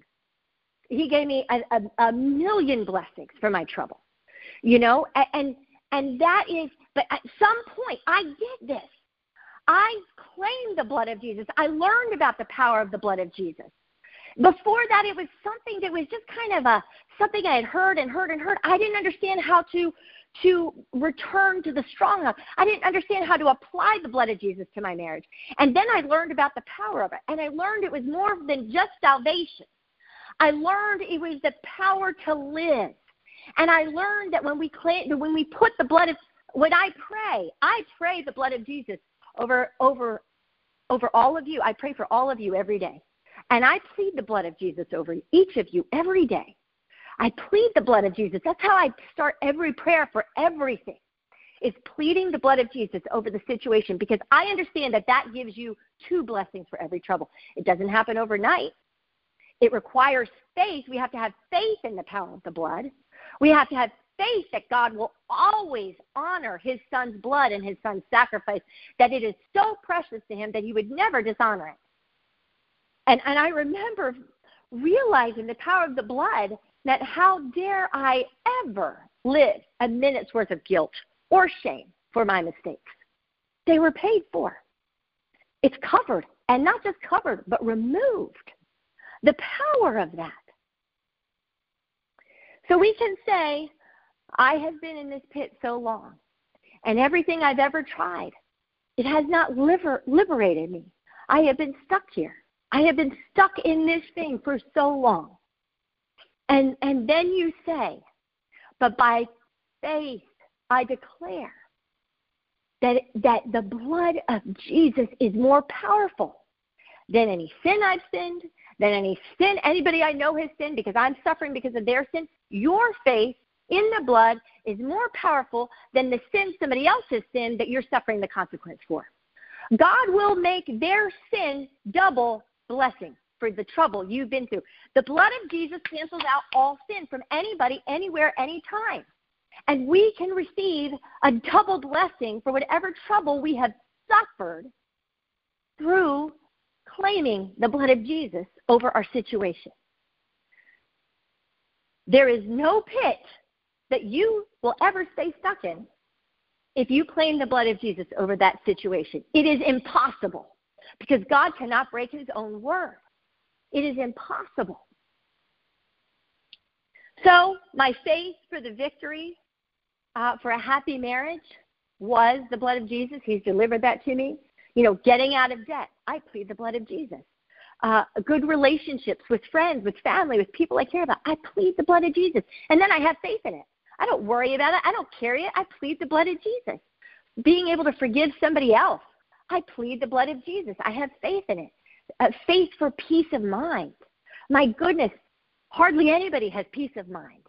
He gave me a million blessings for my trouble, you know, and that is, but at some point I did this. I claimed the blood of Jesus. I learned about the power of the blood of Jesus. Before that, it was something that was just kind of something I had heard and heard and heard. I didn't understand how to return to the strong. I didn't understand how to apply the blood of Jesus to my marriage. And then I learned about the power of it, and I learned it was more than just salvation. I learned it was the power to live, and I learned that when we put the blood of, when I pray the blood of Jesus over all of you. I pray for all of you every day. And I plead the blood of Jesus over each of you every day. I plead the blood of Jesus. That's how I start every prayer for everything, is pleading the blood of Jesus over the situation, because I understand that gives you two blessings for every trouble. It doesn't happen overnight. It requires faith. We have to have faith in the power of the blood. We have to have faith that God will always honor his son's blood and his son's sacrifice, that it is so precious to him that he would never dishonor it. And I remember realizing the power of the blood, that how dare I ever live a minute's worth of guilt or shame for my mistakes. They were paid for. It's covered, and not just covered, but removed. The power of that. So we can say, I have been in this pit so long, and everything I've ever tried, it has not liberated me. I have been stuck here. I have been stuck in this thing for so long. And then you say, but by faith I declare that the blood of Jesus is more powerful than any sin I've sinned, than any sin anybody I know has sinned, because I'm suffering because of their sin. Your faith in the blood is more powerful than the sin somebody else has sinned that you're suffering the consequence for. God will make their sin double blessing for the trouble you've been through. The blood of Jesus cancels out all sin from anybody, anywhere, anytime. And we can receive a double blessing for whatever trouble we have suffered through claiming the blood of Jesus over our situation. There is no pit that you will ever stay stuck in if you claim the blood of Jesus over that situation. It is impossible, because God cannot break his own word. It is impossible. So my faith for the victory, for a happy marriage, was the blood of Jesus. He's delivered that to me. You know, getting out of debt, I plead the blood of Jesus. Good relationships with friends, with family, with people I care about, I plead the blood of Jesus. And then I have faith in it. I don't worry about it. I don't carry it. I plead the blood of Jesus. Being able to forgive somebody else, I plead the blood of Jesus. I have faith in it. Faith for peace of mind. My goodness, hardly anybody has peace of mind.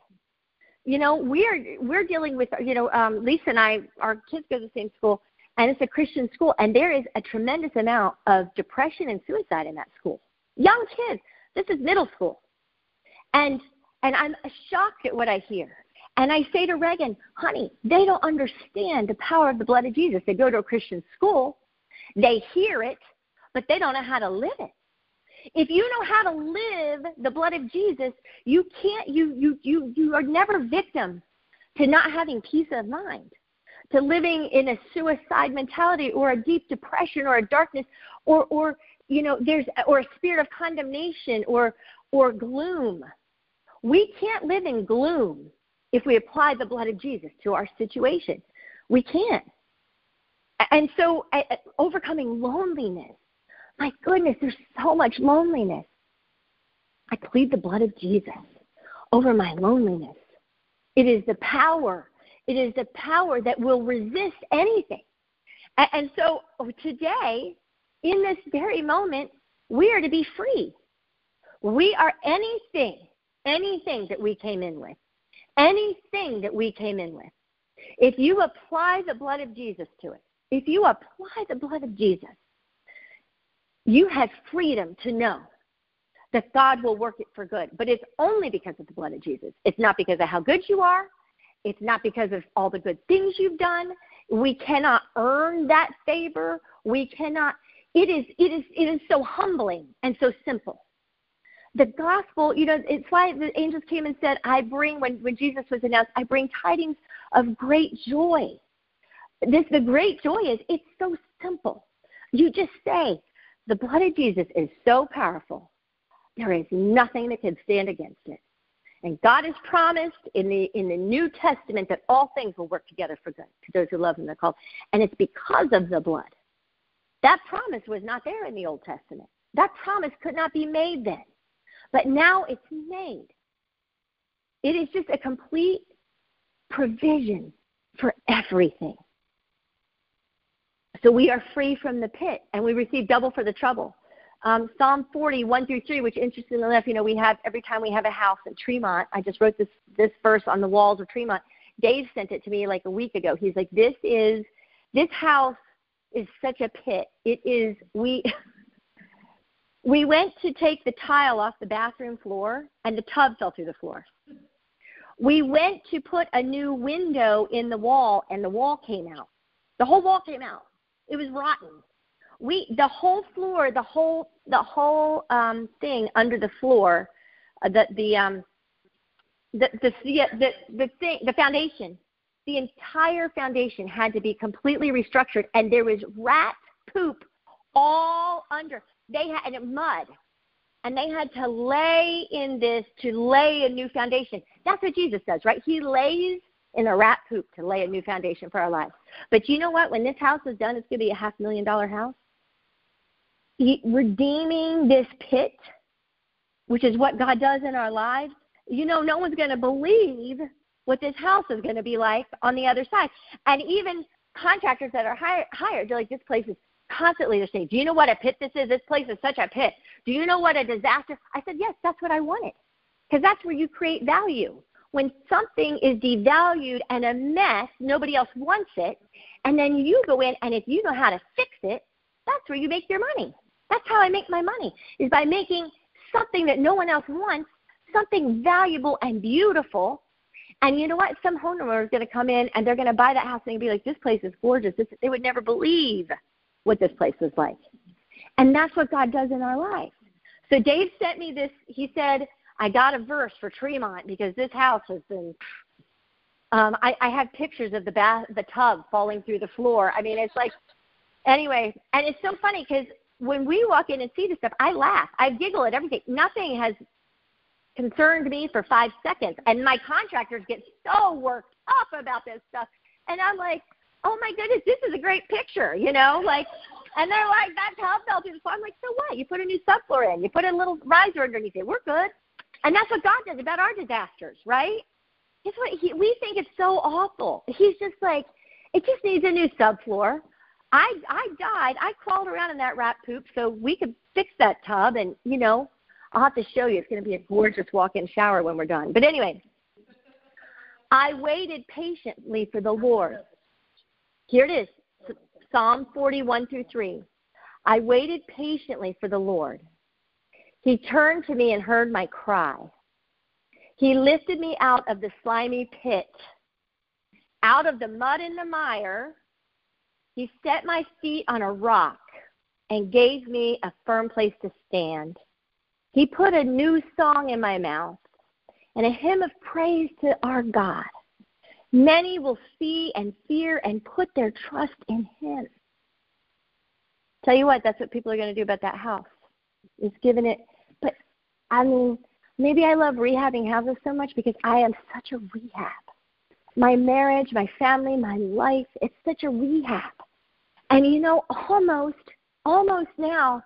You know, we're dealing with, you know, Lisa and I, our kids go to the same school, and it's a Christian school, and there is a tremendous amount of depression and suicide in that school. Young kids. This is middle school. And I'm shocked at what I hear. And I say to Reagan, honey, they don't understand the power of the blood of Jesus. They go to a Christian school, they hear it, but they don't know how to live it. If you know how to live the blood of Jesus, you can't. You are never victim to not having peace of mind, to living in a suicide mentality or a deep depression or a darkness or you know, there's or a spirit of condemnation or gloom. We can't live in gloom. If we apply the blood of Jesus to our situation, we can't. And so overcoming loneliness, My goodness, there's so much loneliness. I plead the blood of Jesus over my loneliness. It is the power. It is the power that will resist anything. And so today, in this very moment, we are to be free. We are anything that we came in with, anything that we came in with. If you apply the blood of Jesus to it, if you apply the blood of Jesus, you have freedom to know that God will work it for good. But it's only because of the blood of Jesus. It's not because of how good you are. It's not because of all the good things you've done. We cannot earn that favor. We cannot. It is so humbling and so simple. The gospel, it's why the angels came and said, when Jesus was announced, I bring tidings of great joy. The great joy is, it's so simple. You just say, the blood of Jesus is so powerful, there is nothing that can stand against it. And God has promised in the New Testament that all things will work together for good to those who love him and are called. And it's because of the blood. That promise was not there in the Old Testament. That promise could not be made then. But now it's made. It is just a complete provision for everything. So we are free from the pit, and we receive double for the trouble. Psalm 40, 1-3, which interestingly enough, we have every time we have a house in Tremont. I just wrote this verse on the walls of Tremont. Dave sent it to me like a week ago. He's like, this house is such a pit. It is, We went to take the tile off the bathroom floor, and the tub fell through the floor. We went to put a new window in the wall, and the wall came out. The whole wall came out. It was rotten. The whole floor, the whole thing under the floor, the foundation, the entire foundation had to be completely restructured, and there was rat poop all under. They had mud, and they had to lay in this to lay a new foundation. That's what Jesus does, right? He lays in a rat poop to lay a new foundation for our lives. But you know what? When this house is done, it's going to be a $500,000 house. Redeeming this pit, which is what God does in our lives, no one's going to believe what this house is going to be like on the other side. And even contractors that are hired, they're like, this place is constantly, they're saying, do you know what a pit this is? This place is such a pit. Do you know what a disaster? I said, yes, that's what I wanted, because that's where you create value. When something is devalued and a mess, nobody else wants it, and then you go in, and if you know how to fix it, that's where you make your money. That's how I make my money, is by making something that no one else wants, something valuable and beautiful. And you know what? Some homeowner is going to come in, and they're going to buy that house, and be like, this place is gorgeous. They would never believe what this place was like. And that's what God does in our life. So Dave sent me this. He said, I got a verse for Tremont because this house has been, I have pictures of the tub falling through the floor. I mean, it's like, anyway, and it's so funny because when we walk in and see this stuff, I laugh. I giggle at everything. Nothing has concerned me for 5 seconds. And my contractors get so worked up about this stuff. And I'm like, oh my goodness, this is a great picture, and they're like, that tub fell through the floor. I'm like, so what? You put a new subfloor in. You put a little riser underneath it. We're good. And that's what God does about our disasters, right? It's what we think it's so awful. He's just like, it just needs a new subfloor. I died. I crawled around in that rat poop so we could fix that tub. And, I'll have to show you. It's going to be a gorgeous walk-in shower when we're done. But anyway, I waited patiently for the Lord. Here it is, Psalm 41-3. I waited patiently for the Lord. He turned to me and heard my cry. He lifted me out of the slimy pit, out of the mud and the mire. He set my feet on a rock and gave me a firm place to stand. He put a new song in my mouth and a hymn of praise to our God. Many will see and fear and put their trust in him. Tell you what, that's what people are going to do about that house. It's giving it, but maybe I love rehabbing houses so much because I am such a rehab. My marriage, my family, my life, it's such a rehab. And almost now,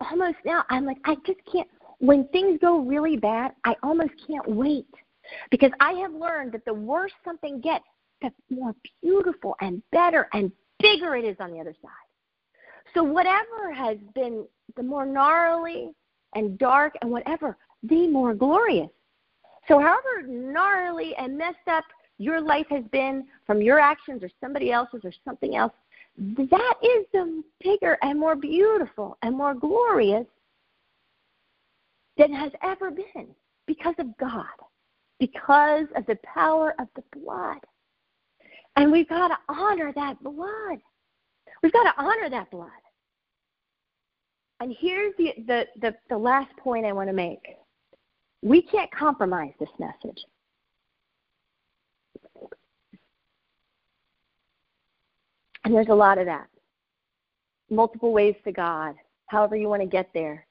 almost now, I'm like, I just can't, when things go really bad, I almost can't wait, because I have learned that the worse something gets, the more beautiful and better and bigger it is on the other side. So whatever has been the more gnarly and dark and whatever, the more glorious. So however gnarly and messed up your life has been from your actions or somebody else's or something else, that is the bigger and more beautiful and more glorious than has ever been, because of God, because of the power of the blood. And we've got to honor that blood. We've got to honor that blood. And here's the last point I want to make. We can't compromise this message. And there's a lot of that. Multiple ways to God, however you want to get there.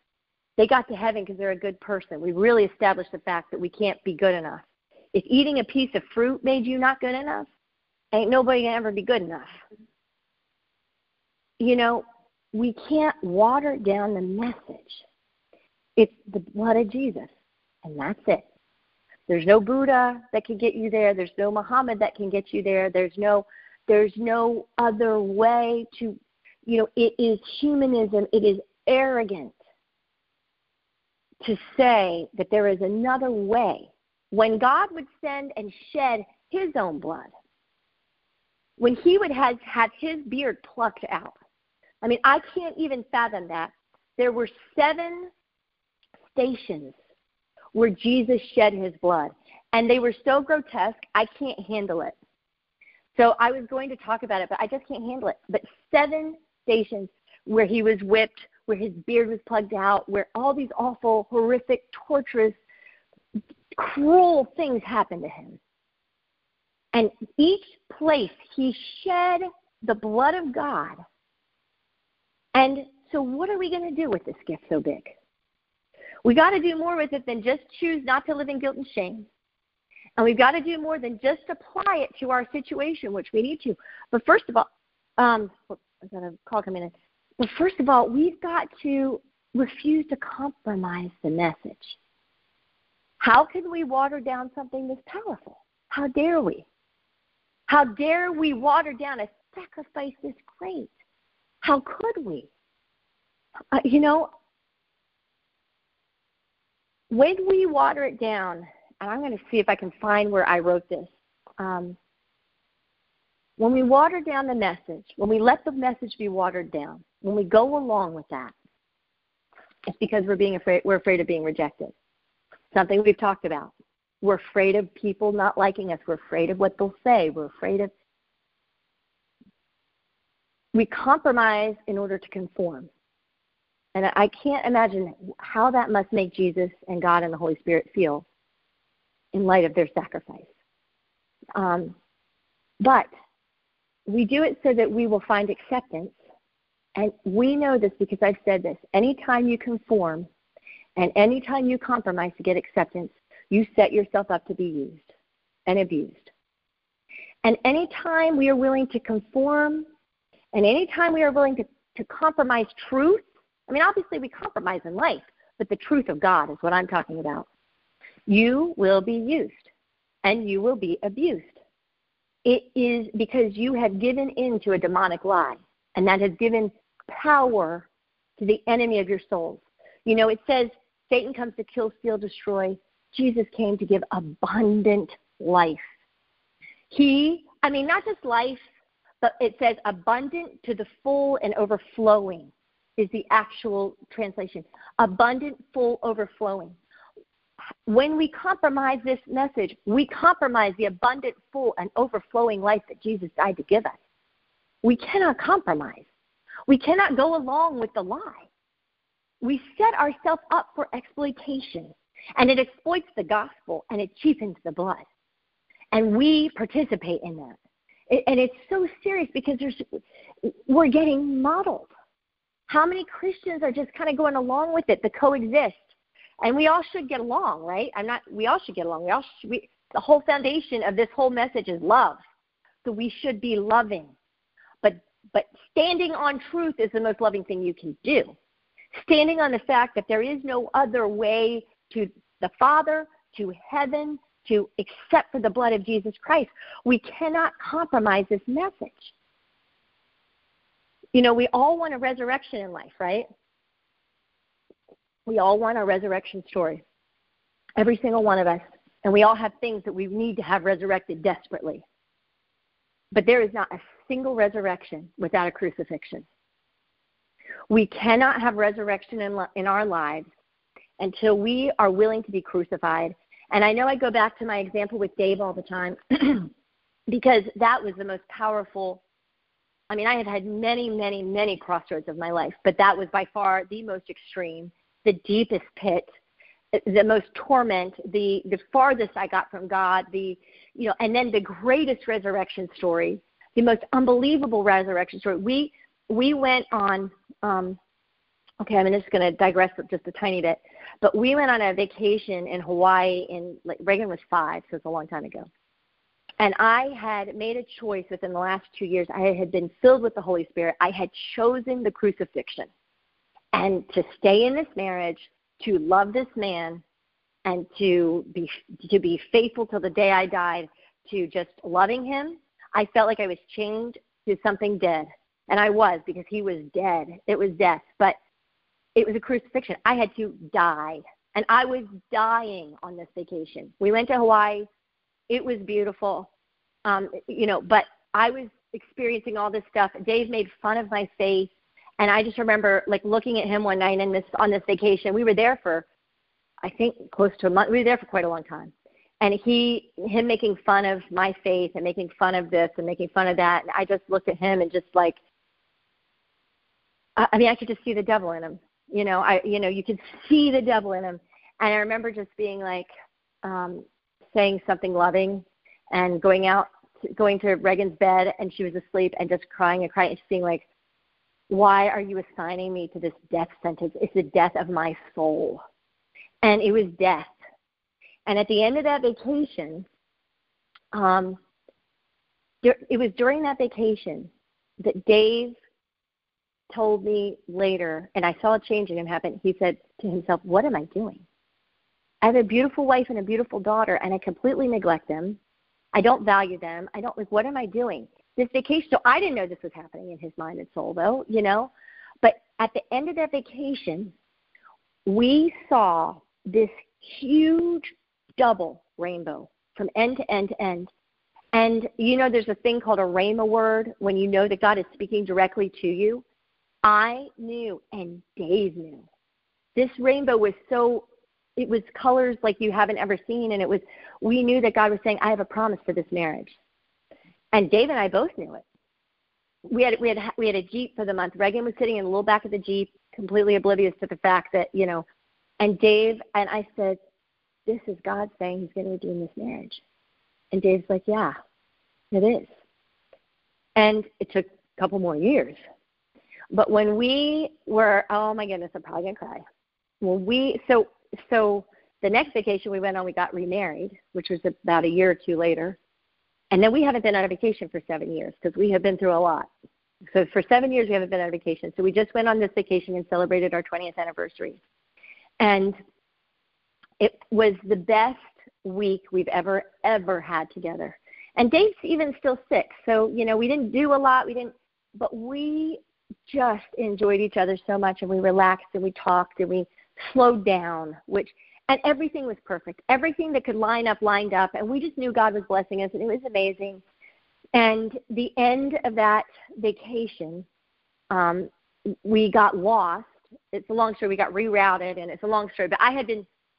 They got to heaven because they're a good person. We really established the fact that we can't be good enough. If eating a piece of fruit made you not good enough, ain't nobody going to ever be good enough. You know, we can't water down the message. It's the blood of Jesus, and that's it. There's no Buddha that can get you there. There's no Muhammad that can get you there. There's no other way to, you know, it is humanism. It is arrogant to say that there is another way, when God would send and shed his own blood, when he would have his beard plucked out. I mean, I can't even fathom that. There were 7 stations where Jesus shed his blood, and they were so grotesque, I can't handle it. So I was going to talk about it, but I just can't handle it. But 7 stations where he was whipped, where his beard was plucked out, where all these awful, horrific, torturous, cruel things happened to him. And each place he shed the blood of God. And so what are we going to do with this gift so big? We got to do more with it than just choose not to live in guilt and shame. And we've got to do more than just apply it to our situation, which we need to. But first of all, I've got a call coming in. But first of all, we've got to refuse to compromise the message. How can we water down something this powerful? How dare we? How dare we water down a sacrifice this great? How could we? You know, when we water it down, and I'm going to see if I can find where I wrote this. When we water down the message, when we let the message be watered down, when we go along with that, it's because we're afraid of being rejected. Something we've talked about. We're afraid of people not liking us. We're afraid of what they'll say. We're afraid of... We compromise in order to conform. And I can't imagine how that must make Jesus and God and the Holy Spirit feel in light of their sacrifice. But we do it so that we will find acceptance. And we know this because I've said this. Anytime you conform and anytime you compromise to get acceptance, you set yourself up to be used and abused. And anytime we are willing to conform, and anytime we are willing to compromise truth, I mean, obviously we compromise in life, but the truth of God is what I'm talking about. You will be used, and you will be abused. It is because you have given in to a demonic lie, and that has given power to the enemy of your souls. You know, it says Satan comes to kill, steal, destroy. Jesus came to give abundant life. Not just life, but it says abundant to the full and overflowing is the actual translation. Abundant, full, overflowing. When we compromise this message, we compromise the abundant, full, and overflowing life that Jesus died to give us. We cannot compromise. We cannot go along with the lie. We set ourselves up for exploitation. And it exploits the gospel, and it cheapens the blood. And we participate in that. And it's so serious because we're getting muddled. How many Christians are just kind of going along with it, the coexist? And we all should get along, right? We all should get along. The whole foundation of this whole message is love. So we should be loving. But standing on truth is the most loving thing you can do. standing on the fact that there is no other way to the Father, to heaven, to except for the blood of Jesus Christ. We cannot compromise this message. You know, we all want a resurrection in life, right? We all want a resurrection story. Every single one of us. And we all have things that we need to have resurrected desperately. But there is not a single resurrection without a crucifixion. We cannot have resurrection in our lives until we are willing to be crucified. And I know I go back to my example with Dave all the time because that was the most powerful. I mean, I have had many, many, many crossroads of my life, but that was by far the most extreme, the deepest pit, the most torment, the farthest I got from God, and then the greatest resurrection story, the most unbelievable resurrection story. We went on, I'm just going to digress just a tiny bit, but we went on a vacation in Hawaii, Reagan was 5, so it's a long time ago. And I had made a choice within the last 2 years. I had been filled with the Holy Spirit. I had chosen the crucifixion and to stay in this marriage, to love this man, and to be faithful till the day I died, to just loving him. I felt like I was chained to something dead. And I was, because he was dead. It was death. But it was a crucifixion. I had to die. And I was dying on this vacation. We went to Hawaii. It was beautiful. But I was experiencing all this stuff. Dave made fun of my face. And I just remember, looking at him one night on this vacation. We were there for, I think, close to a month. We were there for quite a long time. And him making fun of my face and making fun of this and making fun of that. And I just looked at him and just, I could just see the devil in him. You could see the devil in him. And I remember just being, saying something loving and going to Reagan's bed, and she was asleep, and just crying and crying and just being like, why are you assigning me to this death sentence? It's the death of my soul. And it was death. And at the end of that vacation, it was during that vacation that Dave told me later, and I saw a change in him happen, he said to himself, what am I doing? I have a beautiful wife and a beautiful daughter, and I completely neglect them. I don't value them. What am I doing? This vacation, so I didn't know this was happening in his mind and soul, though, But at the end of that vacation, we saw this huge double rainbow from end to end to end. And, there's a thing called a rhema word when you know that God is speaking directly to you. I knew, and Dave knew. This rainbow was it was colors like you haven't ever seen, and we knew that God was saying, I have a promise for this marriage. And Dave and I both knew it. We had a Jeep for the month. Reagan was sitting in the little back of the Jeep, completely oblivious to the fact that, and Dave and I said, this is God saying he's going to redeem this marriage. And Dave's like, yeah, it is. And it took a couple more years. But when we were, oh my goodness, I'm probably going to cry. So the next vacation we went on, we got remarried, which was about a year or two later. And then we haven't been on a vacation for 7 years because we have been through a lot. So for 7 years, we haven't been on a vacation. So we just went on this vacation and celebrated our 20th anniversary. And it was the best week we've ever had together. And Dave's even still sick. So, we didn't do a lot. But we just enjoyed each other so much, and we relaxed and we talked and we slowed down, and everything was perfect. Everything that could line up, lined up, and we just knew God was blessing us, and it was amazing. And the end of that vacation, we got lost. It's a long story. We got rerouted, and it's a long story. But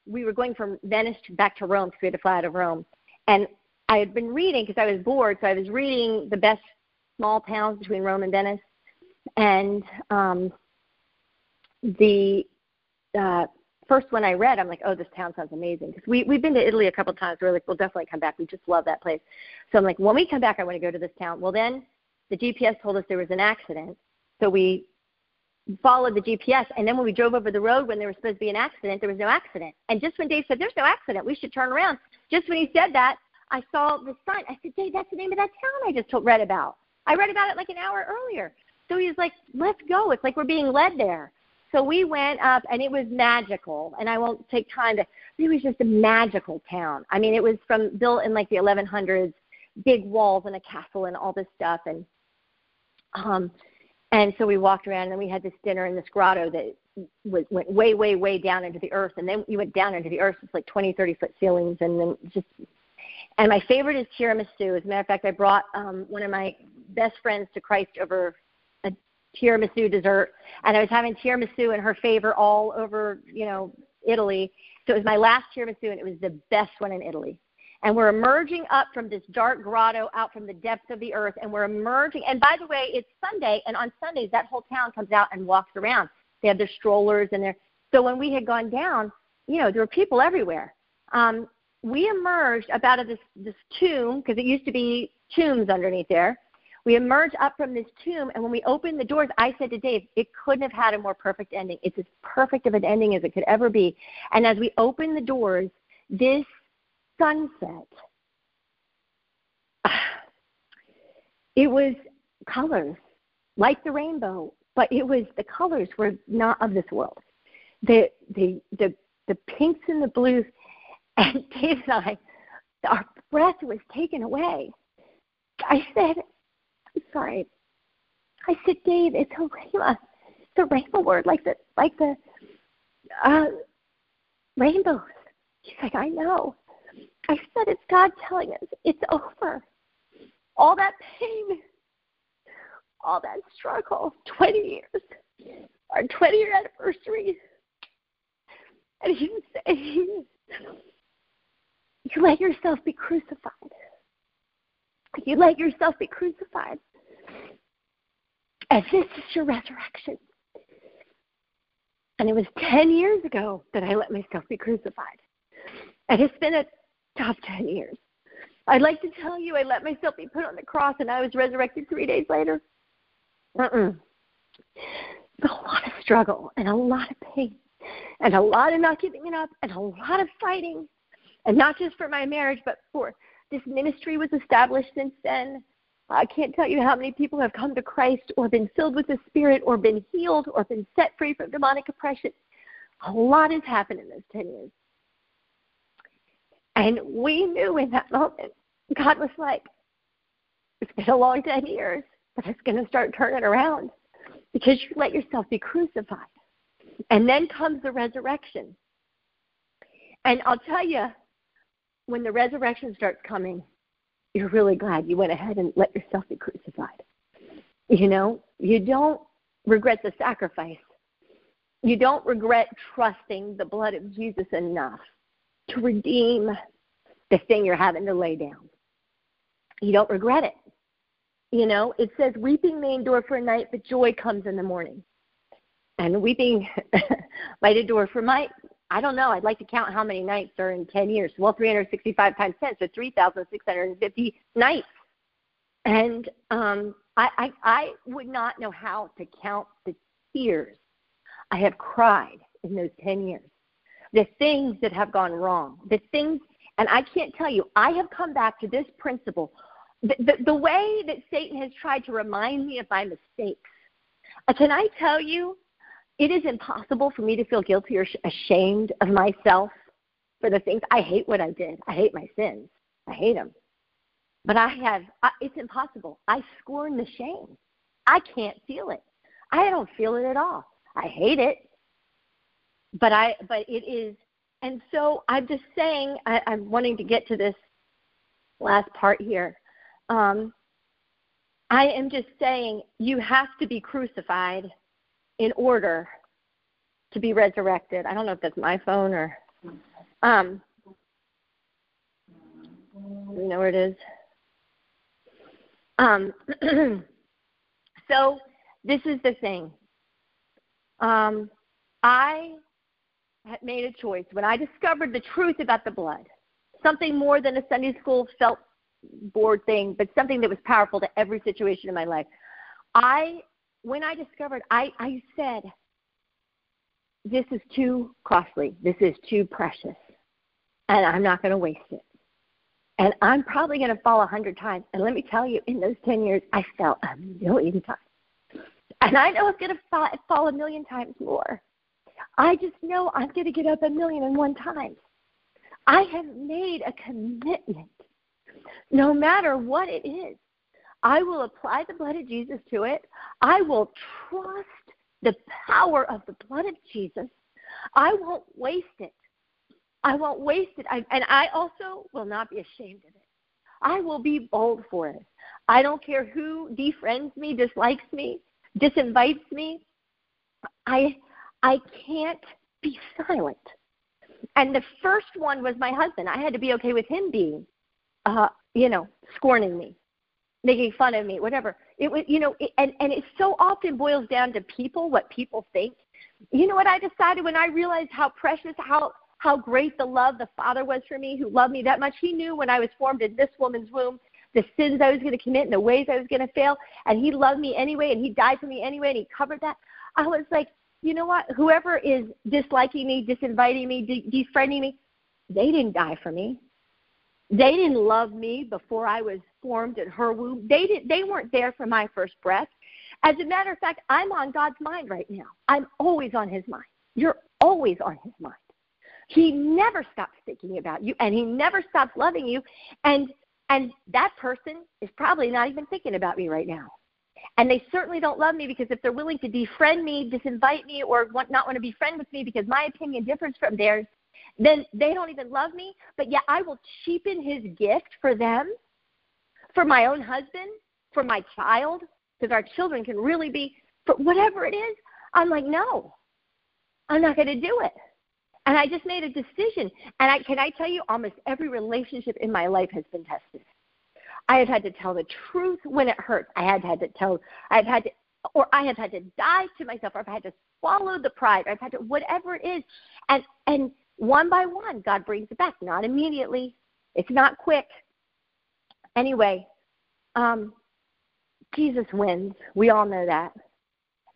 we were going from Venice back to Rome because we had to fly out of Rome. And I had been reading because I was bored, so I was reading the best small towns between Rome and Venice. And the first one I read, I'm like, oh, this town sounds amazing. Because we've been to Italy a couple times. We're like, we'll definitely come back. We just love that place. So I'm like, when we come back, I want to go to this town. Well, then the GPS told us there was an accident. So we followed the GPS. And then when we drove over the road when there was supposed to be an accident, there was no accident. And just when Dave said, there's no accident, we should turn around. Just when he said that, I saw the sign. I said, Dave, that's the name of that town I just read about. I read about it like an hour earlier. So he was like, let's go. It's like we're being led there. So we went up, and it was magical, and I won't take time to, it was just a magical town. I mean, it was built in like the 1100s, big walls and a castle and all this stuff, and so we walked around, and then we had this dinner in this grotto that went way, way, way down into the earth, and then you went down into the earth, it's like 20, 30-foot ceilings, and then just, and my favorite is tiramisu. As a matter of fact, I brought one of my best friends to Christ over a tiramisu dessert, and I was having tiramisu in her favor all over, Italy. So it was my last tiramisu, and it was the best one in Italy. And we're emerging up from this dark grotto out from the depths of the earth, and we're emerging. And by the way, it's Sunday, and on Sundays, that whole town comes out and walks around. They have their strollers and their – so when we had gone down, there were people everywhere. We emerged up out of this tomb, because it used to be tombs underneath there. We emerged up from this tomb, and when we opened the doors, I said to Dave, it couldn't have had a more perfect ending. It's as perfect of an ending as it could ever be. And as we opened the doors, this sunset, it was colors, like the rainbow, but it was, the colors were not of this world. The pinks and the blues, and Dave and I, our breath was taken away. I said, I'm sorry. I said, Dave, it's a rhema. It's a rhema word, like the rainbows. He's like, I know. I said, it's God telling us it's over. All that pain, all that struggle, 20 years, our 20-year anniversary. And he was saying, you let yourself be crucified. You let yourself be crucified. And this is your resurrection. And it was 10 years ago that I let myself be crucified. And it's been a tough 10 years. I'd like to tell you I let myself be put on the cross and I was resurrected 3 days later. It's a lot of struggle and a lot of pain and a lot of not giving it up and a lot of fighting. And not just for my marriage, but for this ministry was established since then. I can't tell you how many people have come to Christ or been filled with the Spirit or been healed or been set free from demonic oppression. A lot has happened in those 10 years. And we knew in that moment, God was like, it's been a long 10 years, but it's going to start turning around because you let yourself be crucified. And then comes the resurrection. And I'll tell you, when the resurrection starts coming, you're really glad you went ahead and let yourself be crucified. You don't regret the sacrifice. You don't regret trusting the blood of Jesus enough to redeem the thing you're having to lay down. You don't regret it. It says, weeping may endure for a night, but joy comes in the morning. And weeping might endure for night. I don't know. I'd like to count how many nights are in 10 years. Well, 365 times 10, so 3,650 nights. And I would not know how to count the tears I have cried in those 10 years, the things that have gone wrong, the things, and I can't tell you, I have come back to this principle. The way that Satan has tried to remind me of my mistakes, can I tell you, it is impossible for me to feel guilty or ashamed of myself for the things. I hate what I did. I hate my sins. I hate them. But it's impossible. I scorn the shame. I can't feel it. I don't feel it at all. I hate it. But it is. And so I'm just saying, I'm wanting to get to this last part here. I am just saying you have to be crucified in order to be resurrected. I don't know if that's my phone or, do we know where it is? So this is the thing. I had made a choice. When I discovered the truth about the blood, something more than a Sunday school felt board thing, but something that was powerful to every situation in my life, when I discovered, I said, this is too costly. This is too precious. And I'm not going to waste it. And I'm probably going to fall 100 times. And let me tell you, in those 10 years, I fell 1,000,000 times. And I know it's going to fall a million times more. I just know I'm going to get up 1,000,001 times. I have made a commitment. No matter what it is, I will apply the blood of Jesus to it. I will trust the power of the blood of Jesus. I won't waste it. I won't waste it. And I also will not be ashamed of it. I will be bold for it. I don't care who defriends me, dislikes me, disinvites me. I can't be silent. And the first one was my husband. I had to be okay with him being, scorning me, making fun of me, whatever. It was, and it so often boils down to people, what people think. You know what I decided when I realized how precious, how great the love the Father was for me, who loved me that much. He knew when I was formed in this woman's womb the sins I was going to commit and the ways I was going to fail, and he loved me anyway, and he died for me anyway, and he covered that. I was like, you know what? Whoever is disliking me, disinviting me, defriending me, they didn't die for me. They didn't love me before I was formed in her womb. They weren't there for my first breath. As a matter of fact, I'm on God's mind right now. I'm always on his mind. You're always on his mind. He never stops thinking about you, and he never stops loving you. And that person is probably not even thinking about me right now. And they certainly don't love me, because if they're willing to defriend me, disinvite me, or not want to be friends with me because my opinion differs from theirs, then they don't even love me. But yet I will cheapen his gift for them, for my own husband, for my child, because our children can really be, for whatever it is. I'm like, no, I'm not going to do it. And I just made a decision. And can I tell you, almost every relationship in my life has been tested. I have had to tell the truth when it hurts. I have had to die to myself, or I've had to swallow the pride, or I've had to, whatever it is. And one by one, God brings it back. Not immediately. It's not quick. Anyway, Jesus wins. We all know that.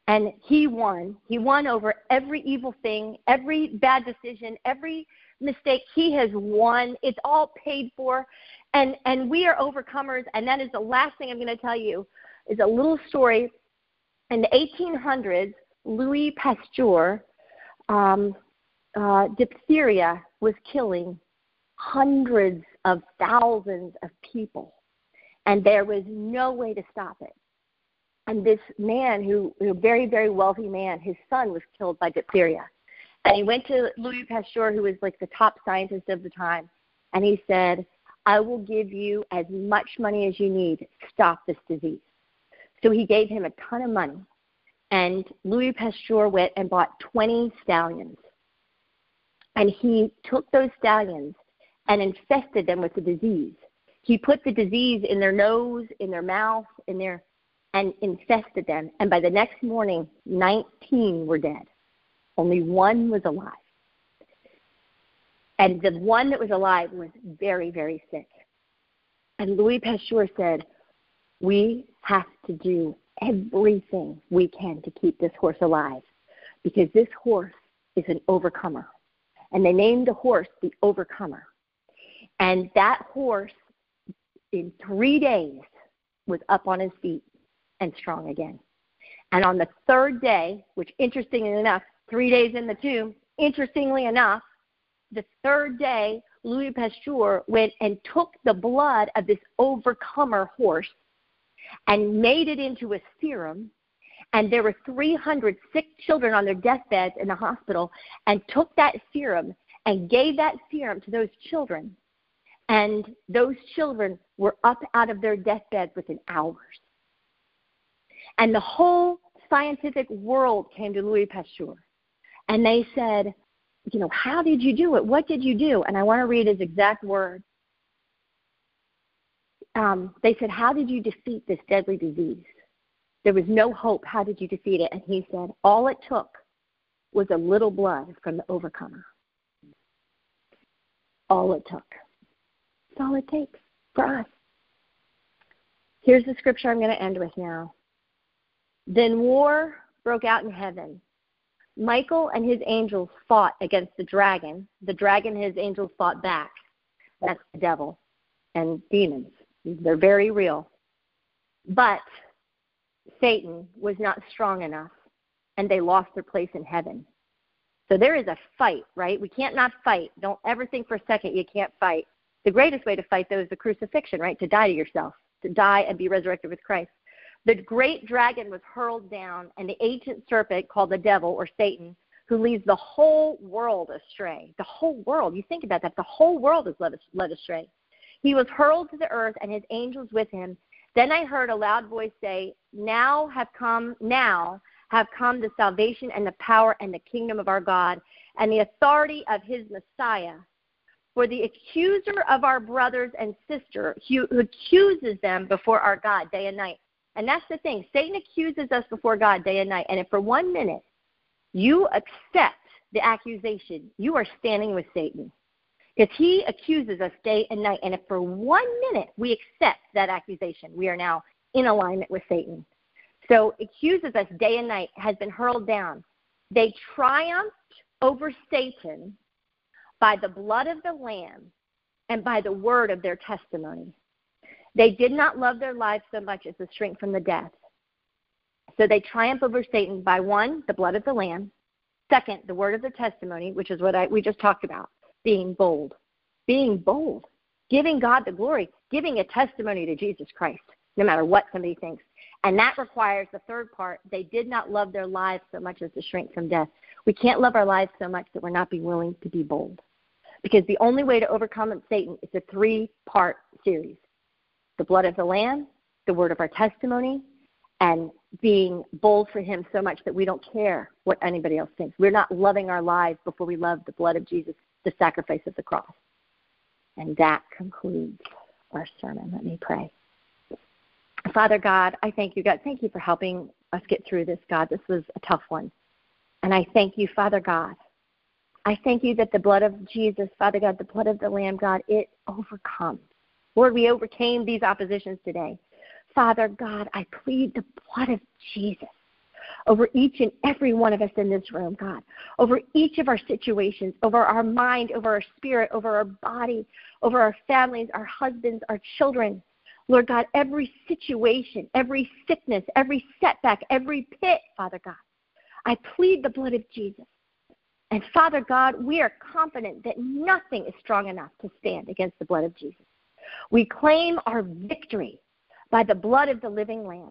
And he won. He won over every evil thing, every bad decision, every mistake. He has won. It's all paid for. And we are overcomers. And that is the last thing I'm going to tell you, is a little story. In the 1800s, Louis Pasteur, diphtheria was killing hundreds of thousands of people. And there was no way to stop it. And this man, who very, very wealthy man, his son was killed by diphtheria. And he went to Louis Pasteur, who was like the top scientist of the time, and he said, I will give you as much money as you need. Stop this disease. So he gave him a ton of money. And Louis Pasteur went and bought 20 stallions. And he took those stallions and infested them with the disease. He put the disease in their nose, in their mouth, and infested them. And by the next morning, 19 were dead. Only one was alive. And the one that was alive was very, very sick. And Louis Pasteur said, we have to do everything we can to keep this horse alive, because this horse is an overcomer. And they named the horse the Overcomer. And that horse, in 3 days, was up on his feet and strong again. And on the third day, which interestingly enough, 3 days in the tomb, interestingly enough, the third day, Louis Pasteur went and took the blood of this overcomer horse and made it into a serum. And there were 300 sick children on their deathbeds in the hospital, and took that serum and gave that serum to those children. And those children were up out of their deathbeds within hours. And the whole scientific world came to Louis Pasteur. And they said, how did you do it? What did you do? And I want to read his exact words. They said, how did you defeat this deadly disease? There was no hope. How did you defeat it? And he said, all it took was a little blood from the overcomer. All it took. That's all it takes for us. Here's the scripture I'm going to end with now. Then war broke out in heaven. Michael and his angels fought against the dragon. The dragon and his angels fought back. That's the devil and demons. They're very real. But Satan was not strong enough, and they lost their place in heaven. So there is a fight, right? We can't not fight. Don't ever think for a second you can't fight. The greatest way to fight, though, is the crucifixion, right? To die to yourself, to die and be resurrected with Christ. The great dragon was hurled down, and the ancient serpent called the devil or Satan, who leads the whole world astray. The whole world. You think about that. The whole world is led astray. He was hurled to the earth, and his angels with him. Then I heard a loud voice say, Now have come the salvation and the power and the kingdom of our God and the authority of his Messiah. For the accuser of our brothers and sisters, who accuses them before our God day and night. And that's the thing. Satan accuses us before God day and night. And if for 1 minute you accept the accusation, you are standing with Satan. Because he accuses us day and night. And if for 1 minute we accept that accusation, we are now in alignment with Satan. So accuses us day and night, has been hurled down. They triumphed over Satan by the blood of the Lamb and by the word of their testimony. They did not love their lives so much as to shrink from the death. So they triumph over Satan by, one, the blood of the Lamb. Second, the word of the testimony, which is what we just talked about, being bold, giving God the glory, giving a testimony to Jesus Christ, no matter what somebody thinks. And that requires the third part. They did not love their lives so much as to shrink from death. We can't love our lives so much that we're not be willing to be bold. Because the only way to overcome Satan is a three-part series. The blood of the Lamb, the word of our testimony, and being bold for him so much that we don't care what anybody else thinks. We're not loving our lives before we love the blood of Jesus, the sacrifice of the cross. And that concludes our sermon. Let me pray. Father God, I thank you, God. Thank you for helping us get through this, God. This was a tough one. And I thank you, Father God. I thank you that the blood of Jesus, Father God, the blood of the Lamb, God, it overcomes. Lord, we overcame these oppositions today. Father God, I plead the blood of Jesus over each and every one of us in this room, God, over each of our situations, over our mind, over our spirit, over our body, over our families, our husbands, our children. Lord God, every situation, every sickness, every setback, every pit, Father God, I plead the blood of Jesus. And Father God, we are confident that nothing is strong enough to stand against the blood of Jesus. We claim our victory by the blood of the living Lamb.